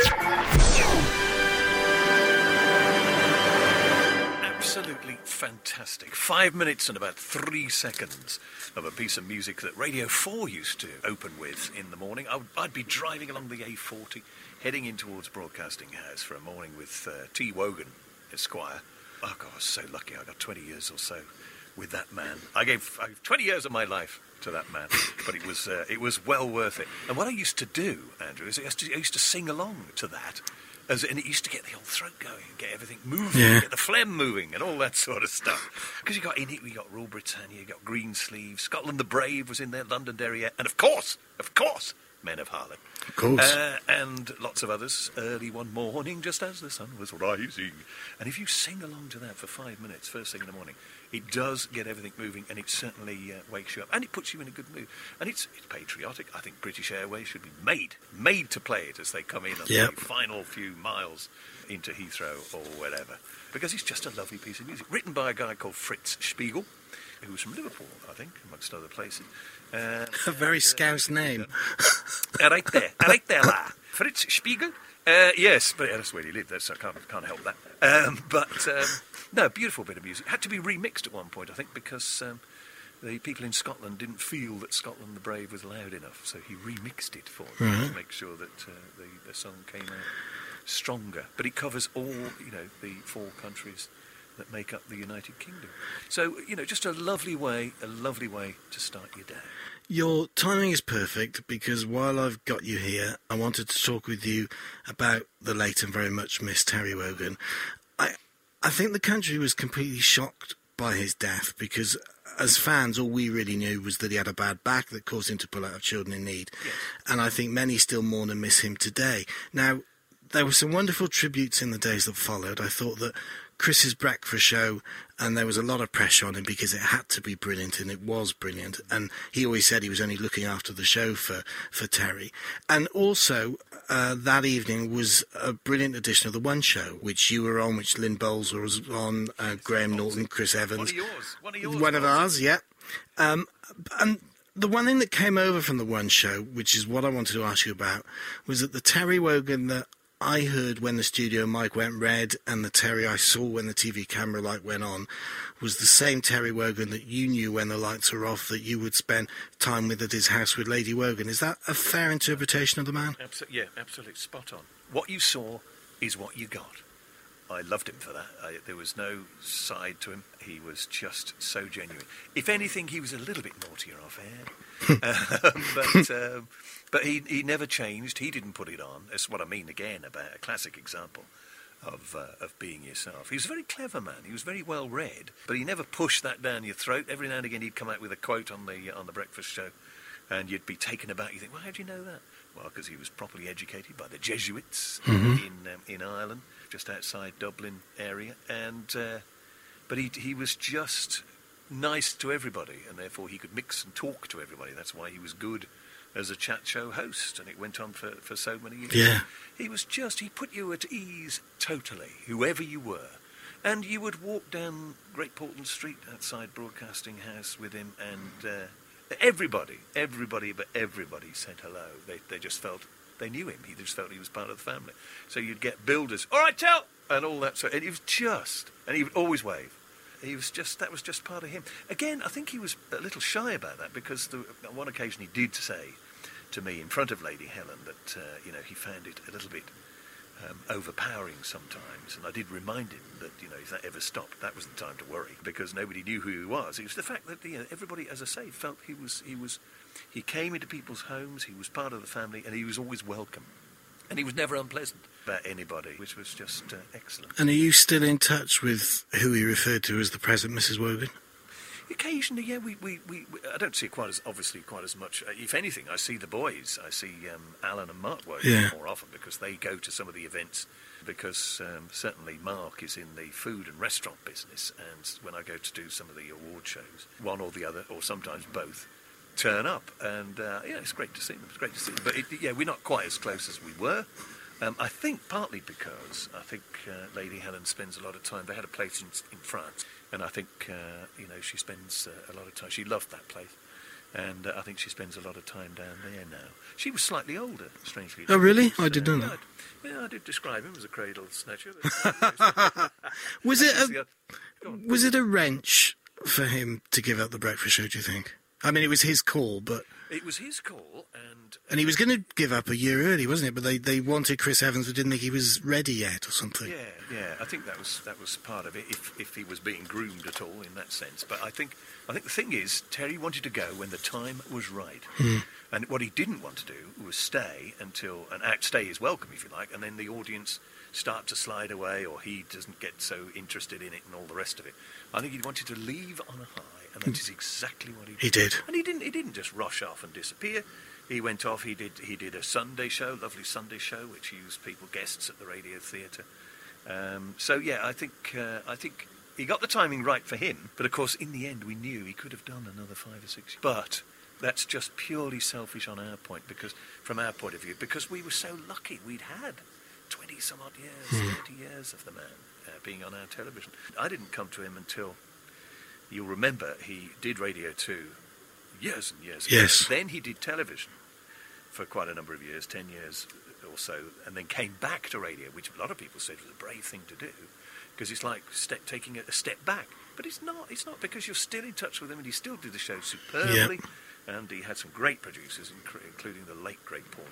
Absolutely fantastic. Five minutes and about three seconds of a piece of music that Radio four used to open with in the morning. I would, I'd be driving along the A forty, heading in towards Broadcasting House for a morning with uh, T. Wogan, Esquire. Oh, God, I was so lucky. I got twenty years or so with that man. I gave, I gave twenty years of my life to that man, but it was uh, it was well worth it. And what I used to do, Andrew, is I used to, I used to sing along to that. As, and it used to get the old throat going, get everything moving, yeah. get the phlegm moving, and all that sort of stuff. Because you got in it, we got Royal Britannia, you got Greensleeves, Scotland the Brave was in there, Londonderry, and of course, of course, Men of Harlem. Of course. Uh, and lots of others, early one morning, just as the sun was rising. And if you sing along to that for five minutes, first thing in the morning, it does get everything moving, and it certainly uh, wakes you up. And it puts you in a good mood. And it's it's patriotic. I think British Airways should be made, made to play it as they come in on yep. the final few miles into Heathrow or wherever. Because it's just a lovely piece of music, written by a guy called Fritz Spiegel, who was from Liverpool, I think, amongst other places. Uh, a very uh, Scouse uh, name. Right there, right there, la. Fritz Spiegel. Uh, yes, but that's where he lived, so I can't, can't help that. Um, but... Um, No, beautiful bit of music. Had to be remixed at one point, I think, because um, the people in Scotland didn't feel that Scotland the Brave was loud enough, so he remixed it for them mm-hmm. to make sure that uh, the, the song came out stronger. But it covers all, you know, the four countries that make up the United Kingdom. So, you know, just a lovely way, a lovely way to start your day. Your timing is perfect, because while I've got you here, I wanted to talk with you about the late and very much missed Terry Wogan. I... I think the country was completely shocked by his death, because as fans, all we really knew was that he had a bad back that caused him to pull out of Children in Need. Yes. And I think many still mourn and miss him today. Now, there were some wonderful tributes in the days that followed. I thought that Chris's breakfast show, and there was a lot of pressure on him because it had to be brilliant, and it was brilliant. And he always said he was only looking after the show for, for Terry. And also... Uh, that evening was a brilliant edition of The One Show, which you were on, which Lynn Bowles was on, uh, Graham Norton, Chris Evans. One of yours. One of yours. One of ours, yeah. Um, and the one thing that came over from The One Show, which is what I wanted to ask you about, was that the Terry Wogan that I heard when the studio mic went red and the Terry I saw when the T V camera light went on was the same Terry Wogan that you knew when the lights were off, that you would spend time with at his house with Lady Wogan. Is that a fair interpretation of the man? Absolutely, yeah, absolutely spot on. What you saw is what you got. I loved him for that. I, there was no side to him. He was just so genuine. If anything, he was a little bit naughtier off air. um, but... Um, But he he never changed. He didn't put it on. That's what I mean again about a classic example of uh, of being yourself. He was a very clever man. He was very well read, but he never pushed that down your throat. Every now and again, he'd come out with a quote on the on the breakfast show, and you'd be taken aback. You think, well, how do you know that? Well, because he was properly educated by the Jesuits mm-hmm. in um, in Ireland, just outside Dublin area, and uh, but he he was just nice to everybody, and therefore he could mix and talk to everybody. That's why he was good as a chat show host, and it went on for, for so many years. Yeah. He was just, he put you at ease totally, whoever you were. And you would walk down Great Portland Street outside Broadcasting House with him, and uh, everybody, everybody but everybody said hello. They they just felt, they knew him. He just felt he was part of the family. So you'd get builders, all right, tell, and all that sort. And he was just, and he would always wave. He was just, that was just part of him. Again, I think he was a little shy about that, because the, on one occasion he did say, to me in front of Lady Helen that, uh, you know, he found it a little bit um, overpowering sometimes. And I did remind him that, you know, if that ever stopped, that was the time to worry, because nobody knew who he was. It was the fact that, you know, everybody, as I say, felt he was, he was, he came into people's homes, he was part of the family, and he was always welcome. And he was never unpleasant about anybody, which was just uh, excellent. And are you still in touch with who he referred to as the present Missus Wogan? Occasionally, yeah. We, we, we, we I don't see quite as obviously quite as much. If anything, I see the boys. I see um, Alan and Mark Wogan yeah. more often because they go to some of the events. Because um, certainly Mark is in the food and restaurant business, and when I go to do some of the award shows, one or the other, or sometimes both, turn up, and uh, yeah, it's great to see them. It's great to see them. But it, yeah, we're not quite as close as we were. Um, I think partly because I think uh, Lady Helen spends a lot of time. They had a place in, in France, and I think uh, you know she spends uh, a lot of time. She loved that place, and uh, I think she spends a lot of time down there now. She was slightly older, strangely. Oh, really? So, I did know yeah, that. I, yeah, I did describe him as a cradle snatcher. was it a was it a wrench for him to give up the breakfast show? Do you think? I mean, it was his call, but... It was his call, and... And he was going to give up a year early, wasn't it? But they, they wanted Chris Evans, but didn't think he was ready yet or something. Yeah, yeah, I think that was that was part of it, if if he was being groomed at all in that sense. But I think I think the thing is, Terry wanted to go when the time was right. Hmm. And what he didn't want to do was stay until... And outstay is welcome, if you like, and then the audience start to slide away, or he doesn't get so interested in it and all the rest of it. I think he wanted to leave on a high. And that is exactly what he did. He did. And he didn't. He didn't just rush off and disappear. He went off. He did. He did a Sunday show, lovely Sunday show, which used people guests at the Radio Theatre. Um, so yeah, I think. Uh, I think he got the timing right for him. But of course, in the end, we knew he could have done another five or six years. But that's just purely selfish on our point, because from our point of view, because we were so lucky, we'd had twenty some odd years, hmm. thirty years of the man uh, being on our television. I didn't come to him until. You'll remember he did Radio two years and years ago. Yes. Then he did television for quite a number of years, ten years or so, and then came back to radio, which a lot of people said was a brave thing to do because it's like step, taking a step back. But it's not. It's not because you're still in touch with him and he still did the show superbly. Yep. And he had some great producers, including the late, great Paul.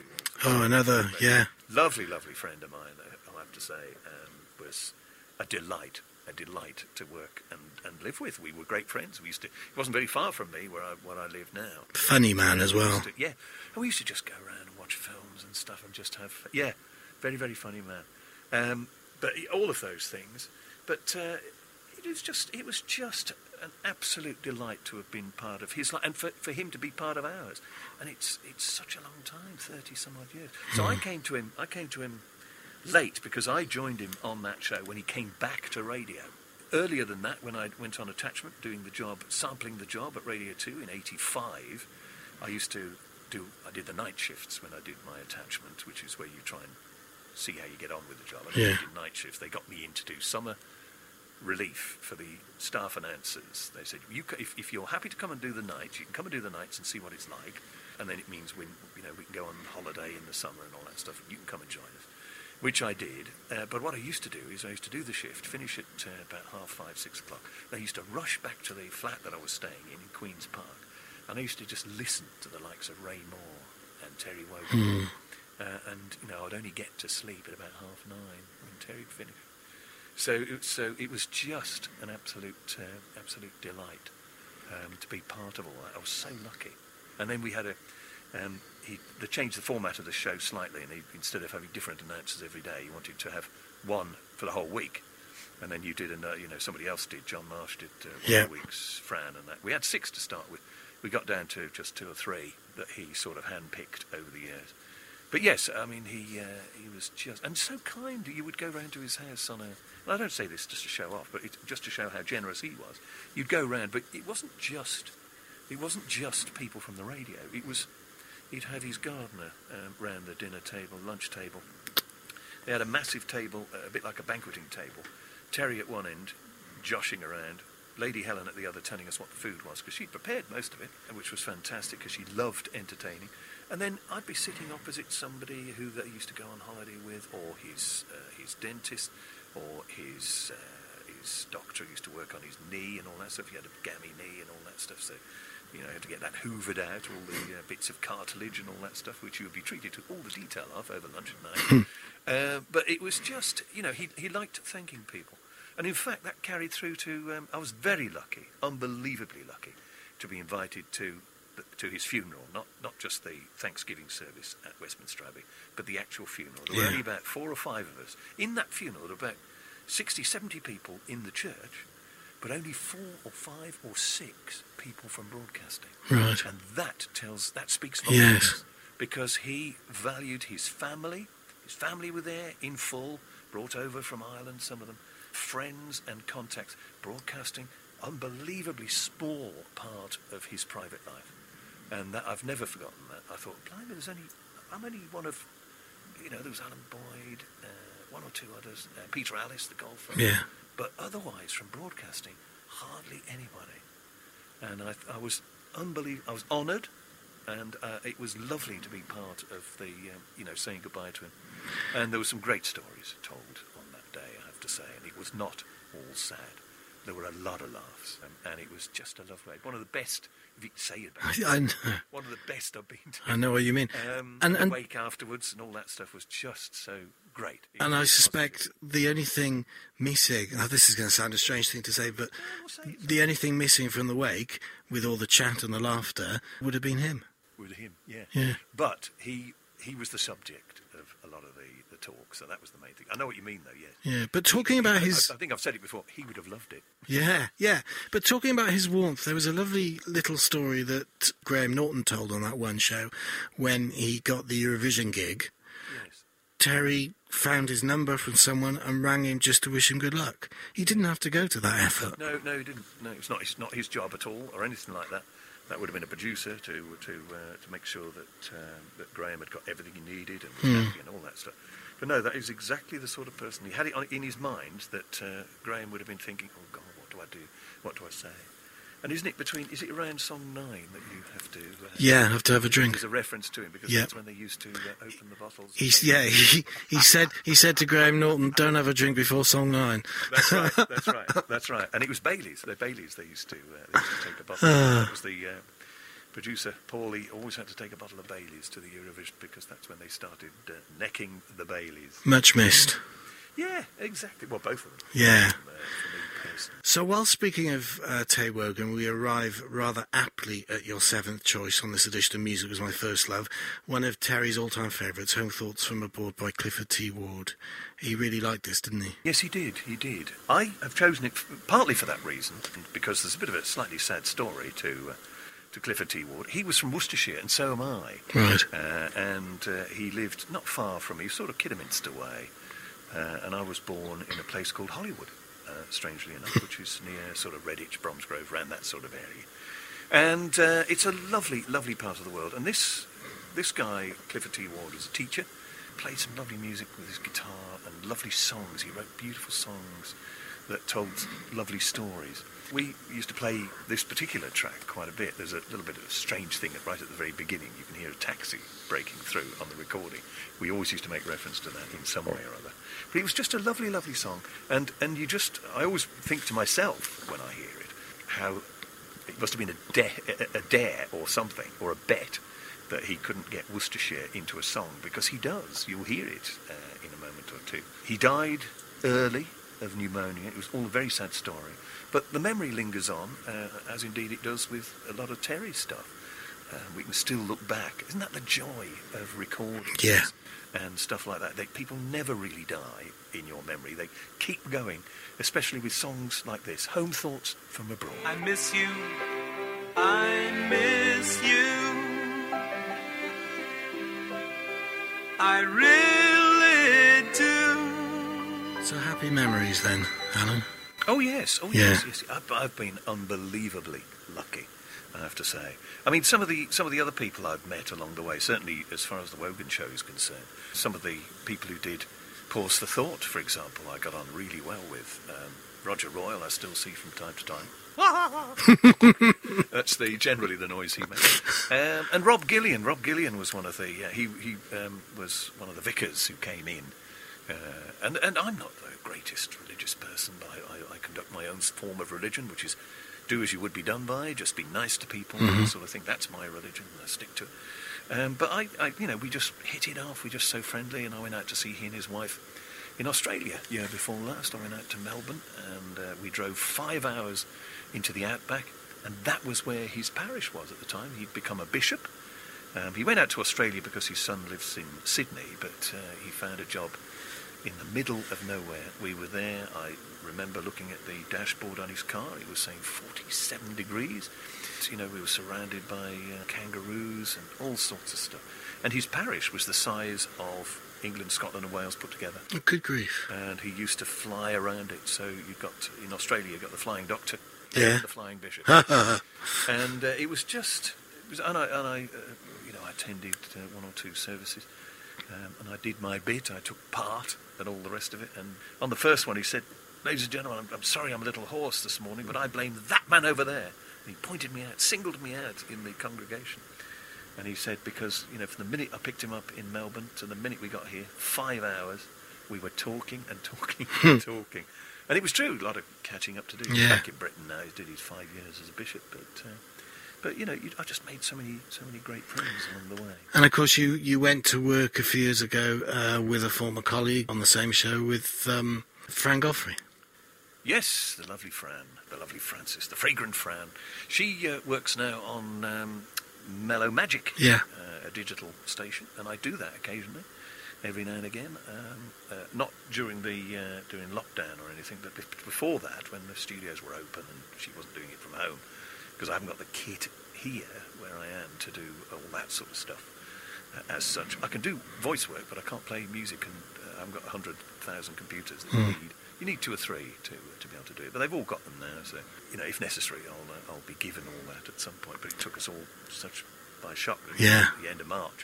Oh, another, yeah. Lovely, lovely friend of mine, I have to say, um, was a delight. A delight to work and, and live with. We were great friends. We used to. It wasn't very far from me where I where I live now. Funny man as well. We to, yeah, and we used to just go around and watch films and stuff and just have. Yeah, very very funny man. Um, but all of those things. But uh, it was just it was just an absolute delight to have been part of his life and for for him to be part of ours. And it's it's such a long time, thirty some odd years. So mm. I came to him. I came to him. Late, because I joined him on that show when he came back to radio. Earlier than that, when I went on attachment, doing the job, sampling the job at Radio two in eighty-five, I used to do, I did the night shifts when I did my attachment, which is where you try and see how you get on with the job. I yeah. did night shifts. They got me in to do summer relief for the staff announcers. They said, you, if, if you're happy to come and do the nights, you can come and do the nights and see what it's like, and then it means we, you know, we can go on holiday in the summer and all that stuff, and you can come and join us. Which I did, uh, but what I used to do is I used to do the shift, finish at uh, about half five, six o'clock. I used to rush back to the flat that I was staying in in Queen's Park, and I used to just listen to the likes of Ray Moore and Terry Wogan. Mm. Uh, and, you know, I'd only get to sleep at about half nine when Terry'd finished. So it, so it was just an absolute, uh, absolute delight um, to be part of all that. I was so lucky. And then we had a... Um, He, they changed the format of the show slightly, and he, instead of having different announcers every day, he wanted to have one for the whole week, and then you did, another, you know, somebody else did. John Marsh did uh, one yeah. week's Fran, and that. We had six to start with. We got down to just two or three that he sort of handpicked over the years. But yes, I mean, he uh, he was just and so kind. You would go round to his house on a. And I don't say this just to show off, but it, just to show how generous he was. You'd go round, but it wasn't just it wasn't just people from the radio. It was. He'd had his gardener um, round the dinner table, lunch table. They had a massive table, uh, a bit like a banqueting table. Terry at one end, joshing around. Lady Helen at the other, telling us what the food was, because she'd prepared most of it, which was fantastic, because she loved entertaining. And then I'd be sitting opposite somebody who they used to go on holiday with, or his uh, his dentist, or his uh, his doctor who used to work on his knee and all that stuff. He had a gammy knee and all that stuff, so... you know, you had to get that hoovered out, all the uh, bits of cartilage and all that stuff, which you would be treated to all the detail of over lunch and night. uh, but it was just, you know, he he liked thanking people. And in fact, that carried through to, um, I was very lucky, unbelievably lucky, to be invited to to his funeral, not not just the Thanksgiving service at Westminster Abbey, but the actual funeral. There yeah. were only about four or five of us. In that funeral, there were about sixty, seventy people in the church, but only four or five or six people from broadcasting. Right. And that tells, that speaks volumes. Yes. Because he valued his family. His family were there in full, brought over from Ireland, some of them. Friends and contacts. Broadcasting, unbelievably small part of his private life, and that I've never forgotten. That I thought, blimey, there's only I'm only one of, you know, there was Alan Boyd, uh, one or two others, uh, Peter Alice, the golfer, yeah. But otherwise, from broadcasting, hardly anybody. And I, I was unbelievable. I was honoured, and uh, it was lovely to be part of the, um, you know, saying goodbye to him. And there were some great stories told on that day, I have to say, and it was not all sad. There were a lot of laughs, and, and it was just a lovely... One of the best, if you could say about it, I know. One of the best I've been to. I know what you mean. Um, and, and the wake afterwards and all that stuff was just so great. It and I suspect positive. The only thing missing... Now, this is going to sound a strange thing to say, but no, we'll say the only thing missing from the wake, with all the chat and the laughter, would have been him. Would have him, yeah. yeah. But he he was the subject of a lot of the... talk, so that was the main thing. I know what you mean, though, yes. Yeah, but talking about his... I think I've said it before, he would have loved it. Yeah, yeah. But talking about his warmth, there was a lovely little story that Graham Norton told on that one show when he got the Eurovision gig. Yes. Terry found his number from someone and rang him just to wish him good luck. He didn't have to go to that effort. No, no, he didn't. No, it's not, it's not his job at all or anything like that. That would have been a producer to to uh, to make sure that, uh, that Graham had got everything he needed and, mm. and all that stuff. But no, that is exactly the sort of person. He had it on, in his mind that uh, Graham would have been thinking, oh, God, what do I do? What do I say? And isn't it between, is it around song nine that you have to... Uh, yeah, have to have a drink. There's a reference to him, because yep. that's when they used to uh, open the bottles. He's, yeah, he, he, said, he said to Graham Norton, don't have a drink before song nine. That's right, that's right, that's right. And it was Baileys, they're Baileys they used to, uh, they used to take a bottle. That was the... Uh, Producer Paulie always had to take a bottle of Baileys to the Eurovision because that's when they started uh, necking the Baileys. Much missed. Yeah, exactly. Well, both of them. Yeah. From, uh, from so while speaking of uh, Terry Wogan, we arrive rather aptly at your seventh choice on this edition of Music Was My First Love, one of Terry's all-time favourites, Home Thoughts from Abroad by Clifford T. Ward. He really liked this, didn't he? Yes, he did. He did. I have chosen it f- partly for that reason, because there's a bit of a slightly sad story to... Uh, to Clifford T. Ward. He was from Worcestershire, and so am I. Right. Uh, and uh, he lived not far from me, sort of Kidderminster way, uh, and I was born in a place called Hollywood, uh, strangely enough, which is near sort of Redditch, Bromsgrove, around that sort of area. And uh, it's a lovely, lovely part of the world. And this this guy, Clifford T. Ward, was a teacher, played some lovely music with his guitar and lovely songs. He wrote beautiful songs that told lovely stories. We used to play this particular track quite a bit. There's a little bit of a strange thing right at the very beginning. You can hear a taxi breaking through on the recording. We always used to make reference to that in some way or other. But it was just a lovely, lovely song. And and you just, I always think to myself when I hear it, how it must have been a, de- a dare or something, or a bet, that he couldn't get Worcestershire into a song, because he does. You'll hear it uh, in a moment or two. He died early of pneumonia. It was all a very sad story. But the memory lingers on, uh, as indeed it does with a lot of Terry's stuff. Uh, we can still look back. Isn't that the joy of recordings yeah. and stuff like that? They, people never really die in your memory. They keep going, especially with songs like this, Home Thoughts from Abroad. I miss you, I miss you, I really do. So happy memories then, Alan. Oh, yes. Oh, yeah. yes. yes. I've, I've been unbelievably lucky, I have to say. I mean, some of the some of the other people I've met along the way, certainly as far as the Wogan show is concerned, some of the people who did Pause for Thought, for example, I got on really well with. Um, Roger Royal, I still see from time to time. That's the generally the noise he makes. Um, and Rob Gillian. Rob Gillian was one of the... Uh, he he um, was one of the vicars who came in. Uh, and, and I'm not, though. greatest religious person. I, I, I conduct my own form of religion, which is do as you would be done by, just be nice to people, mm-hmm. that sort of thing. That's my religion, and I stick to it. Um, but, I, I, you know, we just hit it off. We're just so friendly, and I went out to see he and his wife in Australia year before last. I went out to Melbourne, and uh, we drove five hours into the outback, and that was where his parish was at the time. He'd become a bishop. Um, he went out to Australia because his son lives in Sydney, but uh, he found a job in the middle of nowhere. We were there. I remember looking at the dashboard on his car. It was saying forty-seven degrees. So, you know, we were surrounded by uh, kangaroos and all sorts of stuff. And his parish was the size of England, Scotland and Wales put together. Oh, good grief. And he used to fly around it. So you got, in Australia, you got the flying doctor, yeah. the flying bishop. and uh, it was just, it was, and I, and I uh, you know, I attended uh, one or two services. Um, and I did my bit, I took part and all the rest of it. And on the first one he said, ladies and gentlemen, I'm, I'm sorry I'm a little hoarse this morning, but I blame that man over there. And he pointed me out, singled me out in the congregation. And he said, because, you know, from the minute I picked him up in Melbourne to the minute we got here, five hours, we were talking and talking and talking. And it was true, a lot of catching up to do. Yeah. Back in Britain now, he did his five years as a bishop, but... Uh, But, you know, you, I just made so many so many great friends along the way. And, of course, you, you went to work a few years ago uh, with a former colleague on the same show with um, Fran Godfrey. Yes, the lovely Fran, the lovely Frances, the fragrant Fran. She uh, works now on um, Mellow Magic, yeah. uh, a digital station, and I do that occasionally, every now and again. Um, uh, not during the uh, during lockdown or anything, but before that, when the studios were open and she wasn't doing it from home, because I haven't got the kit here where I am to do all that sort of stuff uh, as such. I can do voice work, but I can't play music, and uh, I haven't got one hundred thousand computers that you mm. need. You need two or three to uh, to be able to do it, but they've all got them now, so, you know, if necessary, I'll uh, I'll be given all that at some point, but it took us all such by shock, really, yeah. at the end of March.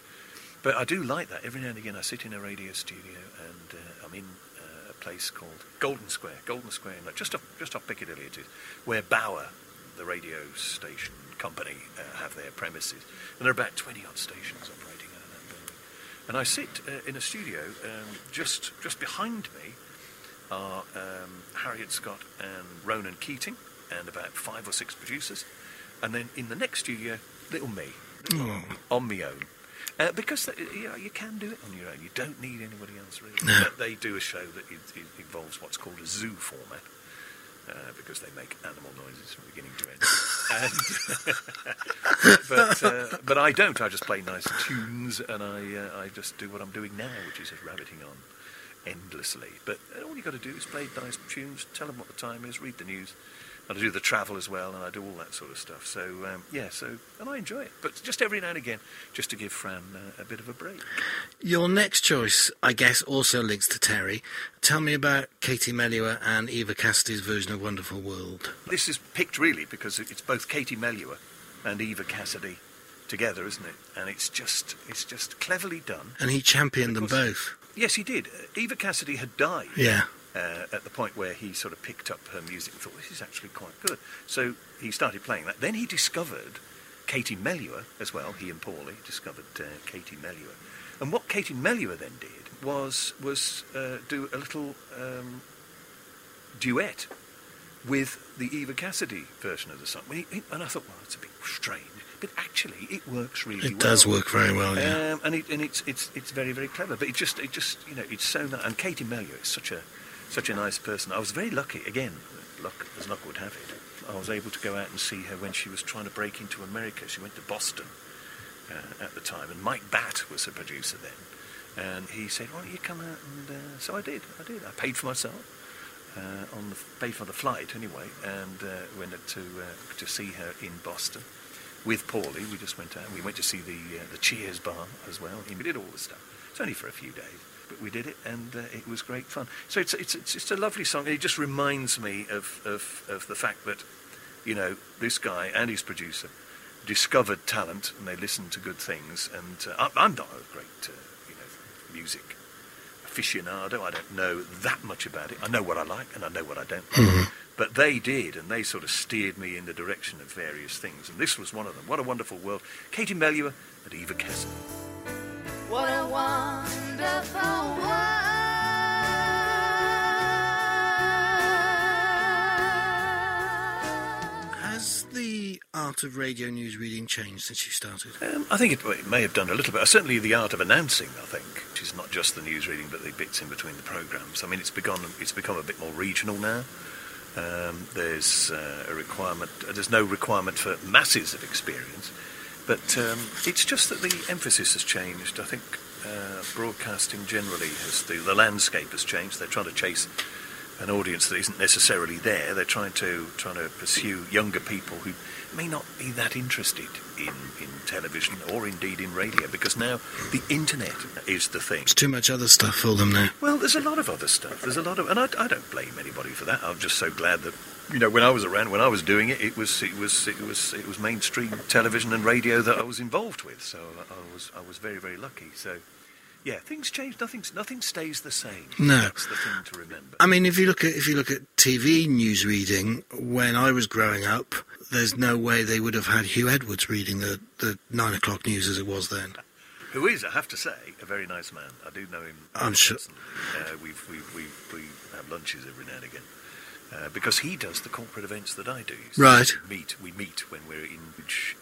But I do like that. Every now and again I sit in a radio studio, and uh, I'm in uh, a place called Golden Square, Golden Square, just off, just off Piccadilly it is, where Bauer, the radio station company, uh, have their premises, and there are about twenty odd stations operating out of that building. And I sit uh, in a studio, um, just just behind me are um, Harriet Scott and Ronan Keating, and about five or six producers, and then in the next studio, little me, little mm. on me own. Uh, because the, you know, you can do it on your own, you don't need anybody else really. No. But they do a show that it, it involves what's called a zoo format. Uh, because they make animal noises from beginning to end. And, but uh, but I don't. I just play nice tunes, and I uh, I just do what I'm doing now, which is just rabbiting on endlessly. But all you got to do is play nice tunes, tell them what the time is, read the news, and I do the travel as well, and I do all that sort of stuff. So, um, yeah, so, and I enjoy it. But just every now and again, just to give Fran uh, a bit of a break. Your next choice, I guess, also links to Terry. Tell me about Katie Melua and Eva Cassidy's version of Wonderful World. This is picked, really, because it's both Katie Melua and Eva Cassidy together, isn't it? And it's just, it's just cleverly done. And he championed and of course, them both. Yes, he did. Eva Cassidy had died. Yeah. Uh, at the point where he sort of picked up her music and thought, this is actually quite good. So he started playing that. Then he discovered Katie Melua as well. He and Paulie discovered uh, Katie Melua. And what Katie Melua then did was was uh, do a little um, duet with the Eva Cassidy version of the song. And I thought, well, it's a bit strange. But actually, it works really well. It does work very well, yeah. Um, and it, and it's, it's, it's very, very clever. But it just, it just you know, it's so nice. And Katie Melua is such a... Such a nice person. I was very lucky, again, luck, as luck would have it. I was able to go out and see her when she was trying to break into America. She went to Boston uh, at the time, and Mike Batt was her producer then. And he said, why don't you come out? And uh, so I did, I did. I paid for myself, uh, on the, paid for the flight anyway, and uh, went to, uh, to see her in Boston with Paulie. We just went out. We went to see the, uh, the Cheers bar as well. We did all the stuff. It's only for a few days. But we did it, and uh, it was great fun. So it's it's it's just a lovely song, and it just reminds me of, of, of the fact that, you know, this guy and his producer discovered talent, and they listened to good things. And uh, I'm not a great uh, you know music aficionado. I don't know that much about it. I know what I like, and I know what I don't like. Mm-hmm. But they did, and they sort of steered me in the direction of various things. And this was one of them. What a Wonderful World. Katie Melua and Eva Cassidy. What a wonderful world. art of radio news reading changed since you started? Um, I think it, it may have done a little bit. Certainly the art of announcing, I think, which is not just the news reading but the bits in between the programmes. I mean, it's begun, it's become a bit more regional now. Um, there's uh, a requirement, uh, there's no requirement for masses of experience, but um, it's just that the emphasis has changed. I think uh, broadcasting generally has, the, the landscape has changed. They're trying to chase an audience that isn't necessarily there. They're trying to trying to pursue younger people who may not be that interested in, in television or indeed in radio, because now the internet is the thing. It's too much other stuff for them now. Well, there's a lot of other stuff. There's a lot of, and I, I don't blame anybody for that. I'm just so glad that, you know, when I was around, when I was doing it, it was it was it was it was mainstream television and radio that I was involved with. So I was I was very very lucky. So. Yeah, things change. Nothing, nothing stays the same. No, that's the thing to remember. I mean, if you look at if you look at T V news reading, when I was growing up, there's no way they would have had Hugh Edwards reading the the nine o'clock news as it was then. Who is, I have to say, a very nice man. I do know him. I'm sure. Uh, we've we we we have lunches every now and again. Uh, because he does the corporate events that I do. So right. We meet, we meet when we're in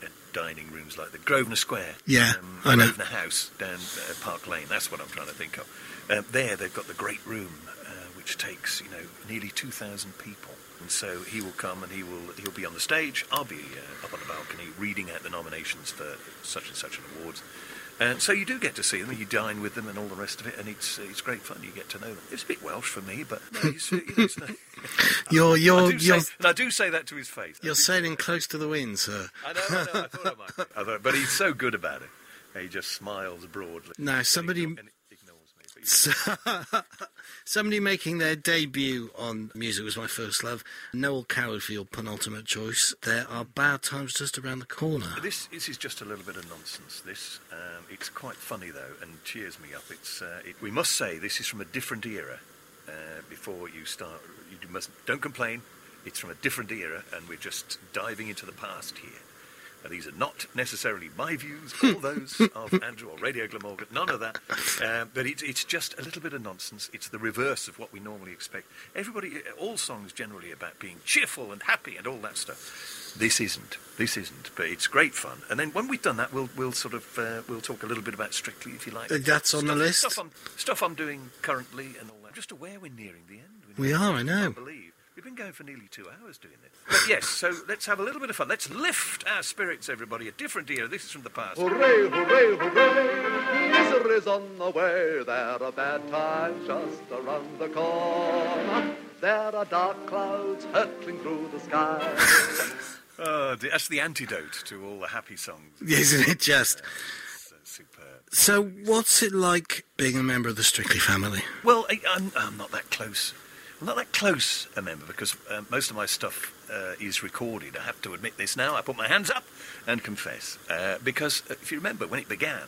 uh, dining rooms like the Grosvenor Square. Yeah, um, I know. Grosvenor House down uh, Park Lane. That's what I'm trying to think of. Uh, there, they've got the great room, uh, which takes, you know, nearly two thousand people. And so he will come and he will he'll be on the stage. I'll be uh, up on the balcony reading out the nominations for such and such an awards. And so you do get to see them, you dine with them and all the rest of it, and it's it's great fun, you get to know them. It's a bit Welsh for me, but no, it's, you know, it's no... you're, you're, I do you're, say, and I do say that to his face. You're sailing close to the wind, sir. I know, I know, I thought I might. I thought, but he's so good about it. He just smiles broadly. Now, somebody... And ignores me. But somebody making their debut on Music Was My First Love, Noel Coward for your penultimate choice. There are bad times just around the corner. This, this is just a little bit of nonsense. This um, it's quite funny though, and cheers me up. It's uh, it, we must say this is from a different era. Uh, before you start, you must don't complain. It's from a different era, and we're just diving into the past here. Now, these are not necessarily my views, all those of Andrew or Radio Glamorgan, none of that. Uh, but it, it's just a little bit of nonsense. It's the reverse of what we normally expect. Everybody, all songs generally about being cheerful and happy and all that stuff. This isn't. This isn't. But it's great fun. And then when we've done that, we'll we'll sort of uh, we'll talk a little bit about Strictly, if you like. Uh, that's stuff, on the list. Stuff I'm, stuff I'm doing currently and all that. I'm just aware we're nearing the end. We're we are. I know. I believe. We've been going for nearly two hours doing this. But yes, so let's have a little bit of fun. Let's lift our spirits, everybody. A different era. This is from the past. Hooray, hooray, hooray. Misery's on the way. There are bad times just around the corner. There are dark clouds hurtling through the sky. Oh, that's the antidote to all the happy songs. Isn't it just... Superb. So what's it like being a member of the Strictly family? Well, I, I'm, I'm not that close... I'm not that close a member because uh, most of my stuff uh, is recorded. I have to admit this now. I put my hands up and confess. Uh, because uh, if you remember, when it began,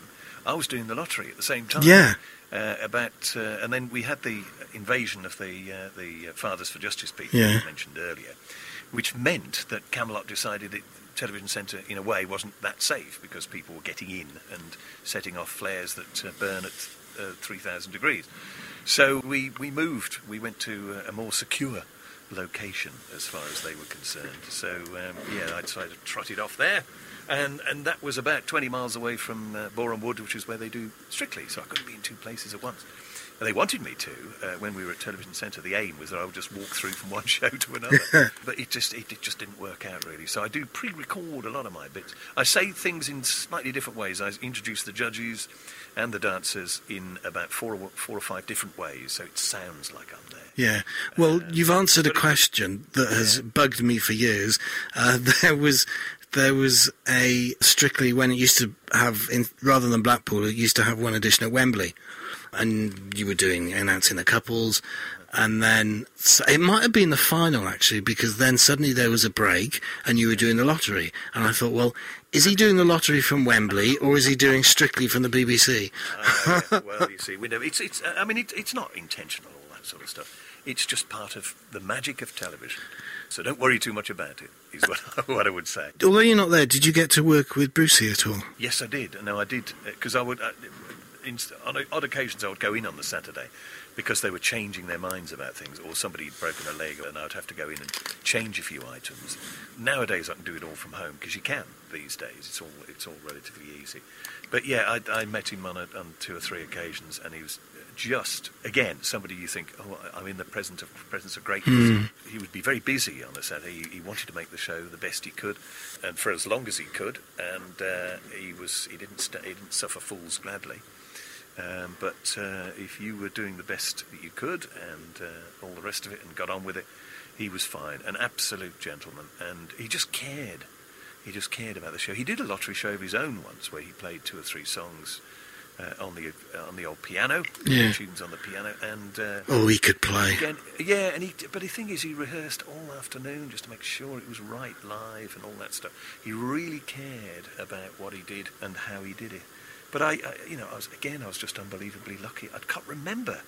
I was doing the lottery at the same time. Yeah. Uh, about uh, and then we had the invasion of the uh, the uh, Fathers for Justice people yeah. that I mentioned earlier, which meant that Camelot decided that Television Centre, in a way, wasn't that safe because people were getting in and setting off flares that uh, burn at uh, three thousand degrees. So we, we moved. We went to a more secure location as far as they were concerned. So, um, yeah, I decided to trot it off there. And and that was about twenty miles away from uh, Boreham Wood, which is where they do Strictly. So I couldn't be in two places at once. And they wanted me to. Uh, when we were at Television Centre, the aim was that I would just walk through from one show to another. But it just it, it just didn't work out, really. So I do pre-record a lot of my bits. I say things in slightly different ways. I introduce the judges and the dancers in about four or, four or five different ways, so it sounds like I'm there. Yeah. Well, um, you've answered a question that has yeah. bugged me for years. Uh, there was... There was a Strictly when it used to have, in, rather than Blackpool, it used to have one edition at Wembley. And you were doing, announcing the couples. And then so it might have been the final, actually, because then suddenly there was a break and you were doing the lottery. And I thought, well, is he doing the lottery from Wembley or is he doing Strictly from the B B C? Uh, yeah, well, you see, we know, it's, it's, I mean, it, it's not intentional, all that sort of stuff. It's just part of the magic of television. So don't worry too much about it, is what, what I would say. Although you're not there, did you get to work with Brucey at all? Yes, I did. No, I did, because I would, I, in, on odd occasions I would go in on the Saturday, because they were changing their minds about things, or somebody had broken a leg and I'd have to go in and change a few items. Nowadays I can do it all from home, because you can these days. It's all it's all relatively easy. But yeah, I, I met him on, a, on two or three occasions, and he was just, again, somebody you think, oh, I'm in the presence of, presence of greatness. Mm. He would be very busy on a Saturday. He, he wanted to make the show the best he could, and for as long as he could, and uh, he was he didn't st- he didn't suffer fools gladly. Um, but uh, if you were doing the best that you could and uh, all the rest of it and got on with it, he was fine, an absolute gentleman, and he just cared. He just cared about the show. He did a lottery show of his own once, where he played two or three songs uh, on the uh, on the old piano, yeah. tunes on the piano, and uh, oh, he could play. Again, yeah, and he. But the thing is, he rehearsed all afternoon just to make sure it was right live and all that stuff. He really cared about what he did and how he did it. But I, I you know, I was again, I was just unbelievably lucky. I can't remember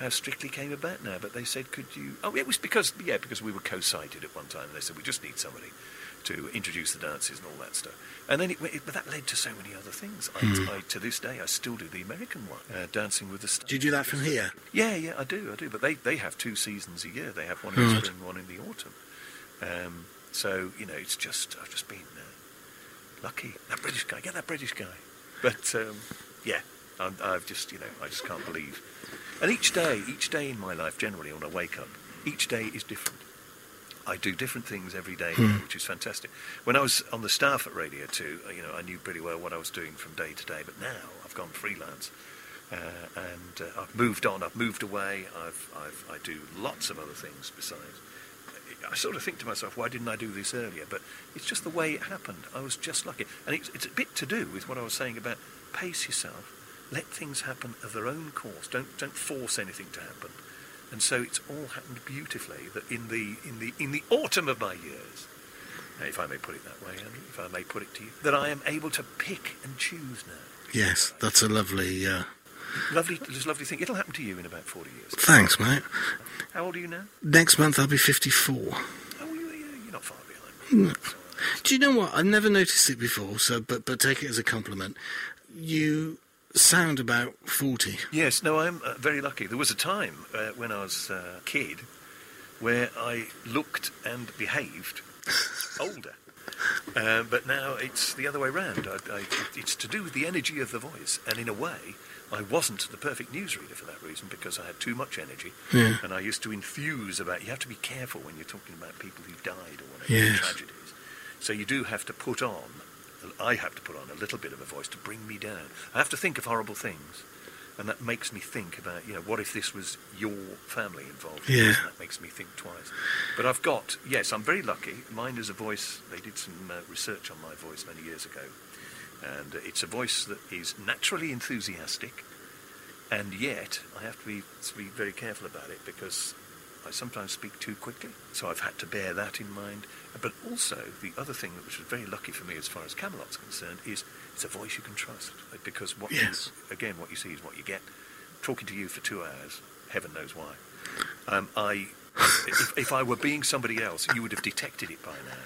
how Strictly came about now, but they said, could you? Oh, it was because yeah, because we were co-sighted at one time, and they said we just need somebody to introduce the dances and all that stuff. And then it, it, but that led to so many other things. I, mm. I, to this day, I still do the American one, uh, Dancing with the Stars. Do you do that from here? Yeah, yeah, I do, I do. But they, they have two seasons a year. They have one in right. the spring, one in the autumn. Um, so, you know, it's just, I've just been uh, lucky. That British guy, get that British guy. But, um, yeah, I'm, I've just, you know, I just can't believe. And each day, each day in my life, generally, when I wake up, each day is different. I do different things every day, hmm. which is fantastic. When I was on the staff at Radio two, you know, I knew pretty well what I was doing from day to day. But now I've gone freelance, uh, and uh, I've moved on. I've moved away. I've, I've I do lots of other things besides. I sort of think to myself, why didn't I do this earlier? But it's just the way it happened. I was just lucky, and it's, it's a bit to do with what I was saying about pace yourself, let things happen of their own course. Don't don't force anything to happen. And so it's all happened beautifully. That in the in the in the autumn of my years, if I may put it that way, Andrew, if I may put it to you, that I am able to pick and choose now. Yes, that's a lovely, uh... lovely, just lovely thing. It'll happen to you in about forty years. Thanks, mate. How old are you now? Next month I'll be fifty-four. Oh, you're not far behind me. Mm. Do you know what? I've never noticed it before. So, but but take it as a compliment. You sound about forty. Yes, no, I'm uh, very lucky. There was a time uh, when I was uh, a kid where I looked and behaved older. Uh, but now it's the other way round. I, I, it's to do with the energy of the voice. And in a way, I wasn't the perfect newsreader for that reason, because I had too much energy. Yeah. And I used to enthuse about... You have to be careful when you're talking about people who've died or whatever, yes. tragedies. So you do have to put on... I have to put on a little bit of a voice to bring me down. I have to think of horrible things, and that makes me think about, you know, what if this was your family involved in yeah. this, and that makes me think twice. But I've got, yes, I'm very lucky. Mine is a voice, they did some uh, research on my voice many years ago, and it's a voice that is naturally enthusiastic, and yet I have to be, to be very careful about it, because I sometimes speak too quickly, so I've had to bear that in mind. But also, the other thing that was very lucky for me as far as Camelot's concerned is it's a voice you can trust, because what yes. you, again, what you see is what you get. Talking to you for two hours, heaven knows why. Um, I, if, if I were being somebody else, you would have detected it by now,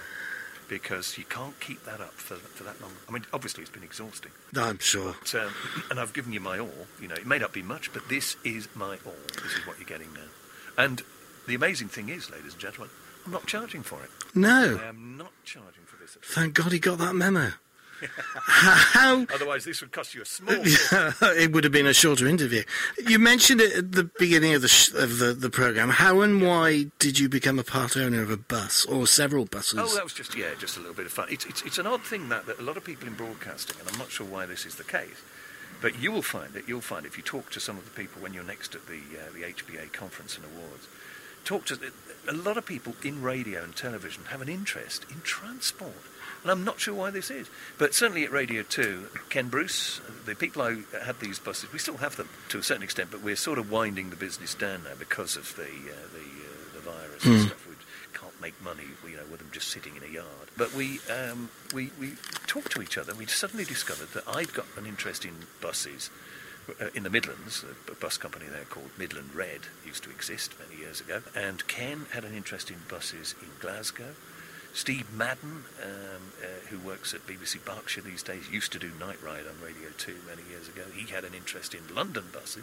because you can't keep that up for, for that long. I mean, obviously, it's been exhausting. I'm sure. But, um, and I've given you my all. You know, it may not be much, but this is my all. This is what you're getting now. And the amazing thing is, ladies and gentlemen, I'm not charging for it. No. I am not charging for this. Thank God he got that memo. How? Otherwise this would cost you a small... It would have been a shorter interview. You mentioned it at the beginning of the sh- of the, the programme. How and why did you become a part owner of a bus, or several buses? Oh, that was just, yeah, just a little bit of fun. It's, it's, it's an odd thing that, that a lot of people in broadcasting, and I'm not sure why this is the case, but you will find it, you'll find if you talk to some of the people when you're next at the uh, the H B A conference and awards, talk to a lot of people in radio and television have an interest in transport, and I'm not sure why this is, but certainly at Radio two, Ken Bruce, the people who had these buses, we still have them to a certain extent, but we're sort of winding the business down now because of the uh, the, uh, the virus mm. and stuff. We can't make money, you know, with them just sitting in a yard. But we um, we we talked to each other. We suddenly discovered that I'd got an interest in buses. Uh, in the Midlands, a bus company there called Midland Red used to exist many years ago, and Ken had an interest in buses in Glasgow. Steve Madden, um, uh, who works at B B C Berkshire these days, used to do Night Ride on Radio two many years ago. He had an interest in London buses.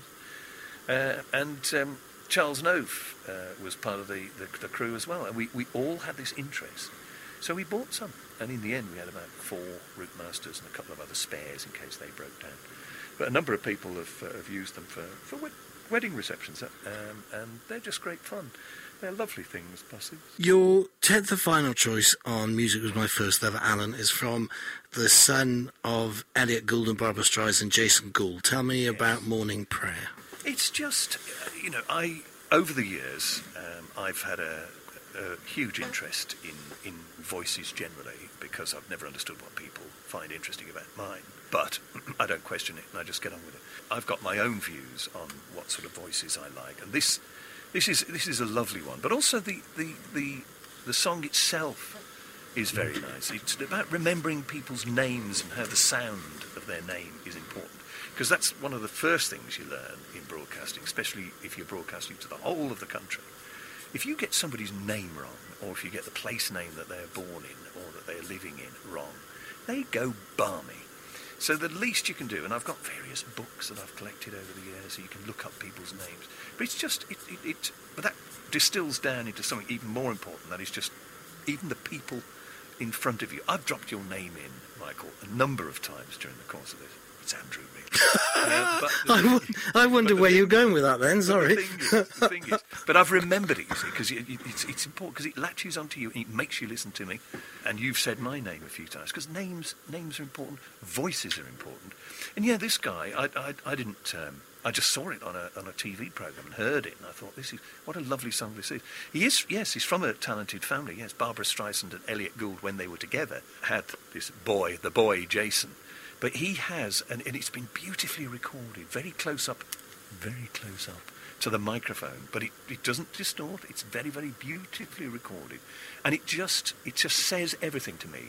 Uh, and um, Charles Knove uh, was part of the, the, the crew as well. And we, we all had this interest. So we bought some. And in the end, we had about four Routemasters and a couple of other spares in case they broke down. But a number of people have, uh, have used them for, for wed wedding receptions. Um, and they're just great fun. They're lovely things, buses. Your tenth and final choice on Music Was My First Love, Alan, is from the son of Elliot Gould and Barbra Streisand, Jason Gould. Tell me yes. about Morning Prayer. It's just, you know, I over the years, um, I've had a, a huge interest in, in voices generally because I've never understood what people find interesting about mine. But I don't question it and I just get on with it. I've got my own views on what sort of voices I like. And this... This is this is a lovely one, but also the, the, the, the song itself is very nice. It's about remembering people's names and how the sound of their name is important, because that's one of the first things you learn in broadcasting, especially if you're broadcasting to the whole of the country. If you get somebody's name wrong, or if you get the place name that they're born in or that they're living in wrong, they go barmy. So the least you can do, and I've got various books that I've collected over the years so you can look up people's names, but it's just, it, it, it but that distills down into something even more important, that is just even the people in front of you. I've dropped your name in, Michael, a number of times during the course of this. It's Andrew, really. uh, but I, w I wonder but where thing, you're going with that then, sorry. The thing is, the thing is, but I've remembered it, you see, because it, it, it's, it's important, because it latches onto you and it makes you listen to me. And you've said my name a few times, because names names are important, voices are important. And yeah, this guy, I, I, I didn't, um, I just saw it on a, on a T V programme and heard it, and I thought, this is, what a lovely song this is. He is, yes, he's from a talented family, yes. Barbra Streisand and Elliot Gould, when they were together, had this boy, the boy, Jason. But he has, and, and it's been beautifully recorded, very close up, very close up to the microphone. But it, it doesn't distort. It's very, very beautifully recorded. And it just it just says everything to me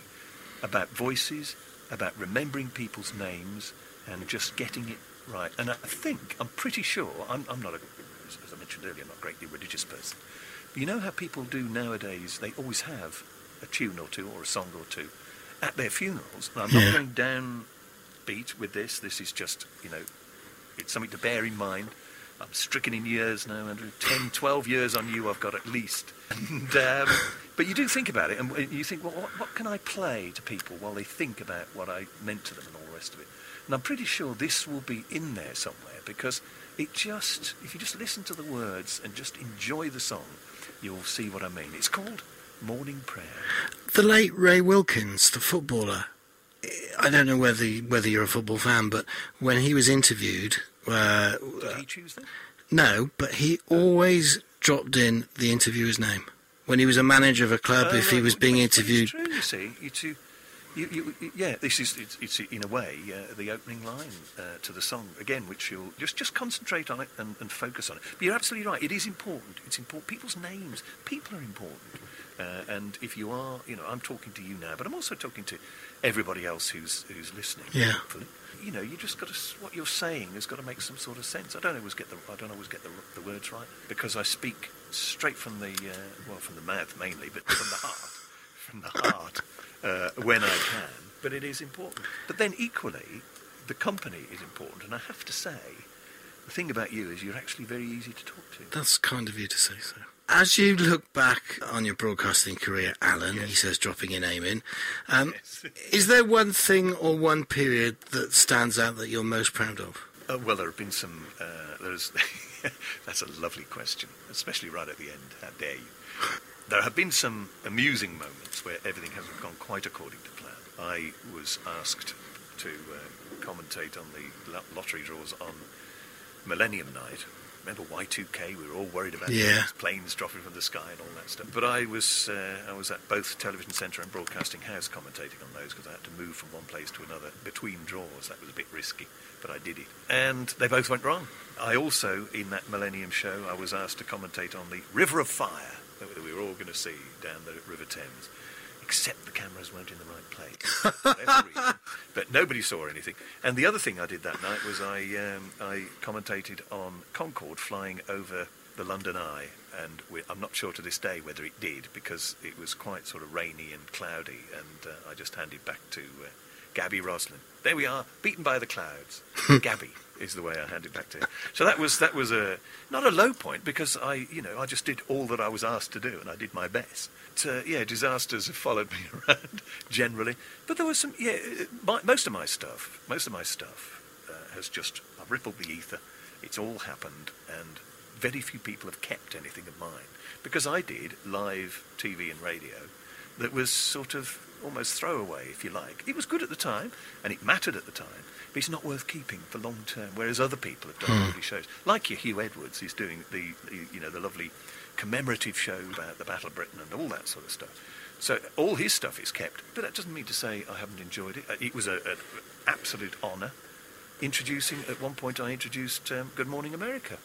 about voices, about remembering people's names, and just getting it right. And I think, I'm pretty sure, I'm, I'm not, a, as I mentioned earlier, I'm not a greatly religious person. But you know how people do nowadays, they always have a tune or two or a song or two at their funerals. And I'm not yeah. going down... beat with this, this is just, you know, it's something to bear in mind. I'm stricken in years now, Andrew, ten, twelve years on you I've got at least. And, um, but you do think about it, and you think, well, what, what can I play to people while they think about what I meant to them and all the rest of it? And I'm pretty sure this will be in there somewhere, because it just, if you just listen to the words and just enjoy the song, you'll see what I mean. It's called Morning Prayer. The late Ray Wilkins, the footballer, I don't know whether whether you're a football fan, but when he was interviewed... Uh, Did he choose them? No, but he always dropped in the interviewer's name. When he was a manager of a club, oh, if no, he was being interviewed... True, you see. You two, you, you, you, yeah, this is, it's, it's in a way, uh, the opening line uh, to the song, again, which you'll... Just, just concentrate on it and, and focus on it. But you're absolutely right. It is important. It's important. People's names. People are important. Uh, and if you are, you know, I'm talking to you now, but I'm also talking to everybody else who's who's listening. Yeah. Hopefully. You know, you just got to what you're saying has got to make some sort of sense. I don't always get the I don't always get the, the words right, because I speak straight from the uh, well from the mouth mainly, but from the heart, from the heart uh, when I can. But it is important. But then equally, the company is important, and I have to say, the thing about you is you're actually very easy to talk to. That's kind of you to say so. As you look back on your broadcasting career, Alan, yes. he says, dropping your name in, um, yes. is there one thing or one period that stands out that you're most proud of? Uh, well, there have been some... Uh, there's that's a lovely question, especially right at the end. How dare you? There have been some amusing moments where everything hasn't gone quite according to plan. I was asked to uh, commentate on the lottery draws on Millennium Night. Remember Y two K? We were all worried about yeah. planes dropping from the sky and all that stuff. But I was uh, I was at both Television Centre and Broadcasting House commentating on those, because I had to move from one place to another between draws. That was a bit risky, but I did it. And they both went wrong. I also, in that Millennium show, I was asked to commentate on the River of Fire that we were all going to see down the River Thames, except the cameras weren't in the right place. For whatever reason. But nobody saw anything. And the other thing I did that night was I um, I commentated on Concorde flying over the London Eye, and we, I'm not sure to this day whether it did, because it was quite sort of rainy and cloudy, and uh, I just handed back to uh, Gabby Roslin. There we are, beaten by the clouds. Gabby is the way I hand it back to him. So that was that was a not a low point, because I you know I just did all that I was asked to do, and I did my best. But, uh, yeah, disasters have followed me around generally, but there was some yeah. My, most of my stuff, most of my stuff uh, has just I've rippled the ether. It's all happened, and very few people have kept anything of mine, because I did live T V and radio that was sort of almost throwaway, if you like. It was good at the time, and it mattered at the time, but it's not worth keeping for long term. Whereas other people have done mm. really shows, like your Hugh Edwards, who's doing the, the you know the lovely commemorative show about the Battle of Britain and all that sort of stuff. So all his stuff is kept, but that doesn't mean to say I haven't enjoyed it. It was an absolute honour. Introducing at one point, I introduced um, Good Morning America,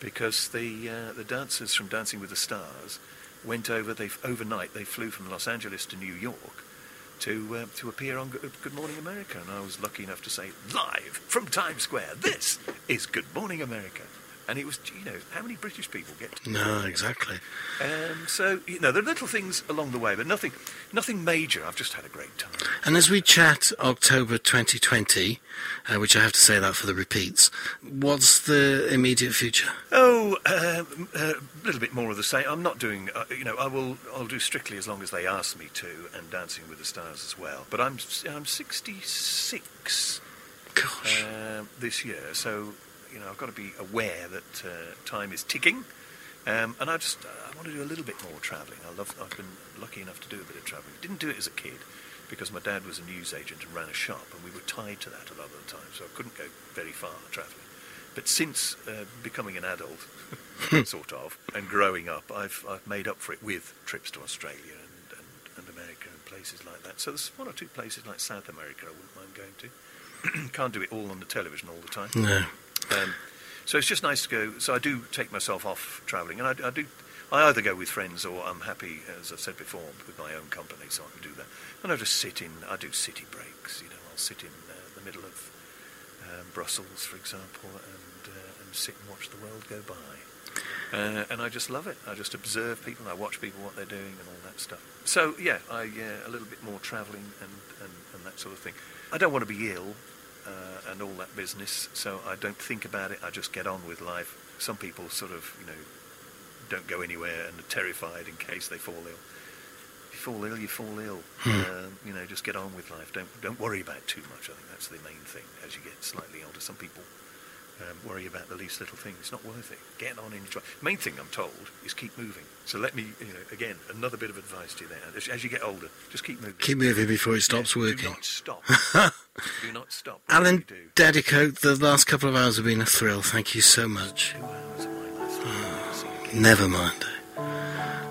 because the uh, the dancers from Dancing with the Stars went over. They overnight they flew from Los Angeles to New York to uh, to appear on Good Morning America, and I was lucky enough to say, live from Times Square, this is Good Morning America. And it was, you know, how many British people get to? No, exactly. Um, so, you know, there are little things along the way, but nothing nothing major. I've just had a great time. And as we chat October twenty twenty, uh, which I have to say that for the repeats, what's the immediate future? Oh, uh, a little bit more of the same. I'm not doing, uh, you know, I will, I'll do Strictly as long as they ask me to, and Dancing with the Stars as well. But I'm, I'm sixty-six Gosh. Uh, this year, so... You know, I've got to be aware that uh, time is ticking, um, and I just uh, I want to do a little bit more travelling. I love. I've been lucky enough to do a bit of travelling. Didn't do it as a kid because my dad was a newsagent and ran a shop, and we were tied to that a lot of the time, so I couldn't go very far travelling. But since uh, becoming an adult, sort of, and growing up, I've I've made up for it with trips to Australia and, and, and America and places like that. So there's one or two places like South America I wouldn't mind going to. Can't do it all on the television all the time. No. Um, so it's just nice to go. So I do take myself off travelling, and I, I do. I either go with friends, or I'm happy, as I've said before, with my own company, so I can do that. And I just sit in. I do city breaks. You know, I'll sit in uh, the middle of um, Brussels, for example, and uh, and sit and watch the world go by. Uh, and I just love it. I just observe people. And I watch people what they're doing and all that stuff. So yeah, I uh, a little bit more travelling and, and, and that sort of thing. I don't want to be ill. Uh, and all that business, so I don't think about it. I just get on with life. Some people sort of, you know, don't go anywhere and are terrified in case they fall ill. If you fall ill, you fall ill. Hmm. Uh, you know, just get on with life. Don't don't worry about too much. I think that's the main thing. As you get slightly older, some people um, worry about the least little thing. It's not worth it. Get on and enjoy. Main thing I'm told is keep moving. So let me, you know, again, another bit of advice to you there. As, as you get older, just keep moving. Keep moving before it stops yeah, working. Do not stop. Do not stop. Alan Dedicoat, the last couple of hours have been a thrill. Thank you so much. Two hours of my last oh, never mind.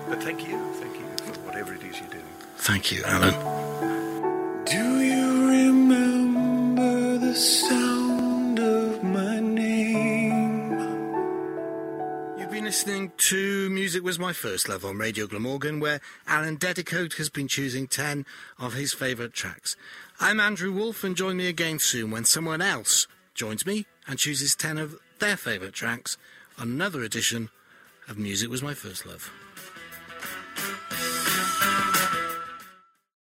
But thank you, thank you for whatever it is you're doing. Thank you, Alan. Do you remember the sound of my name? You've been listening to Music Was My First Love on Radio Glamorgan, where Alan Dedicoat has been choosing ten of his favourite tracks. I'm Andrew Wolfe, and join me again soon when someone else joins me and chooses ten of their favourite tracks on another edition of Music Was My First Love.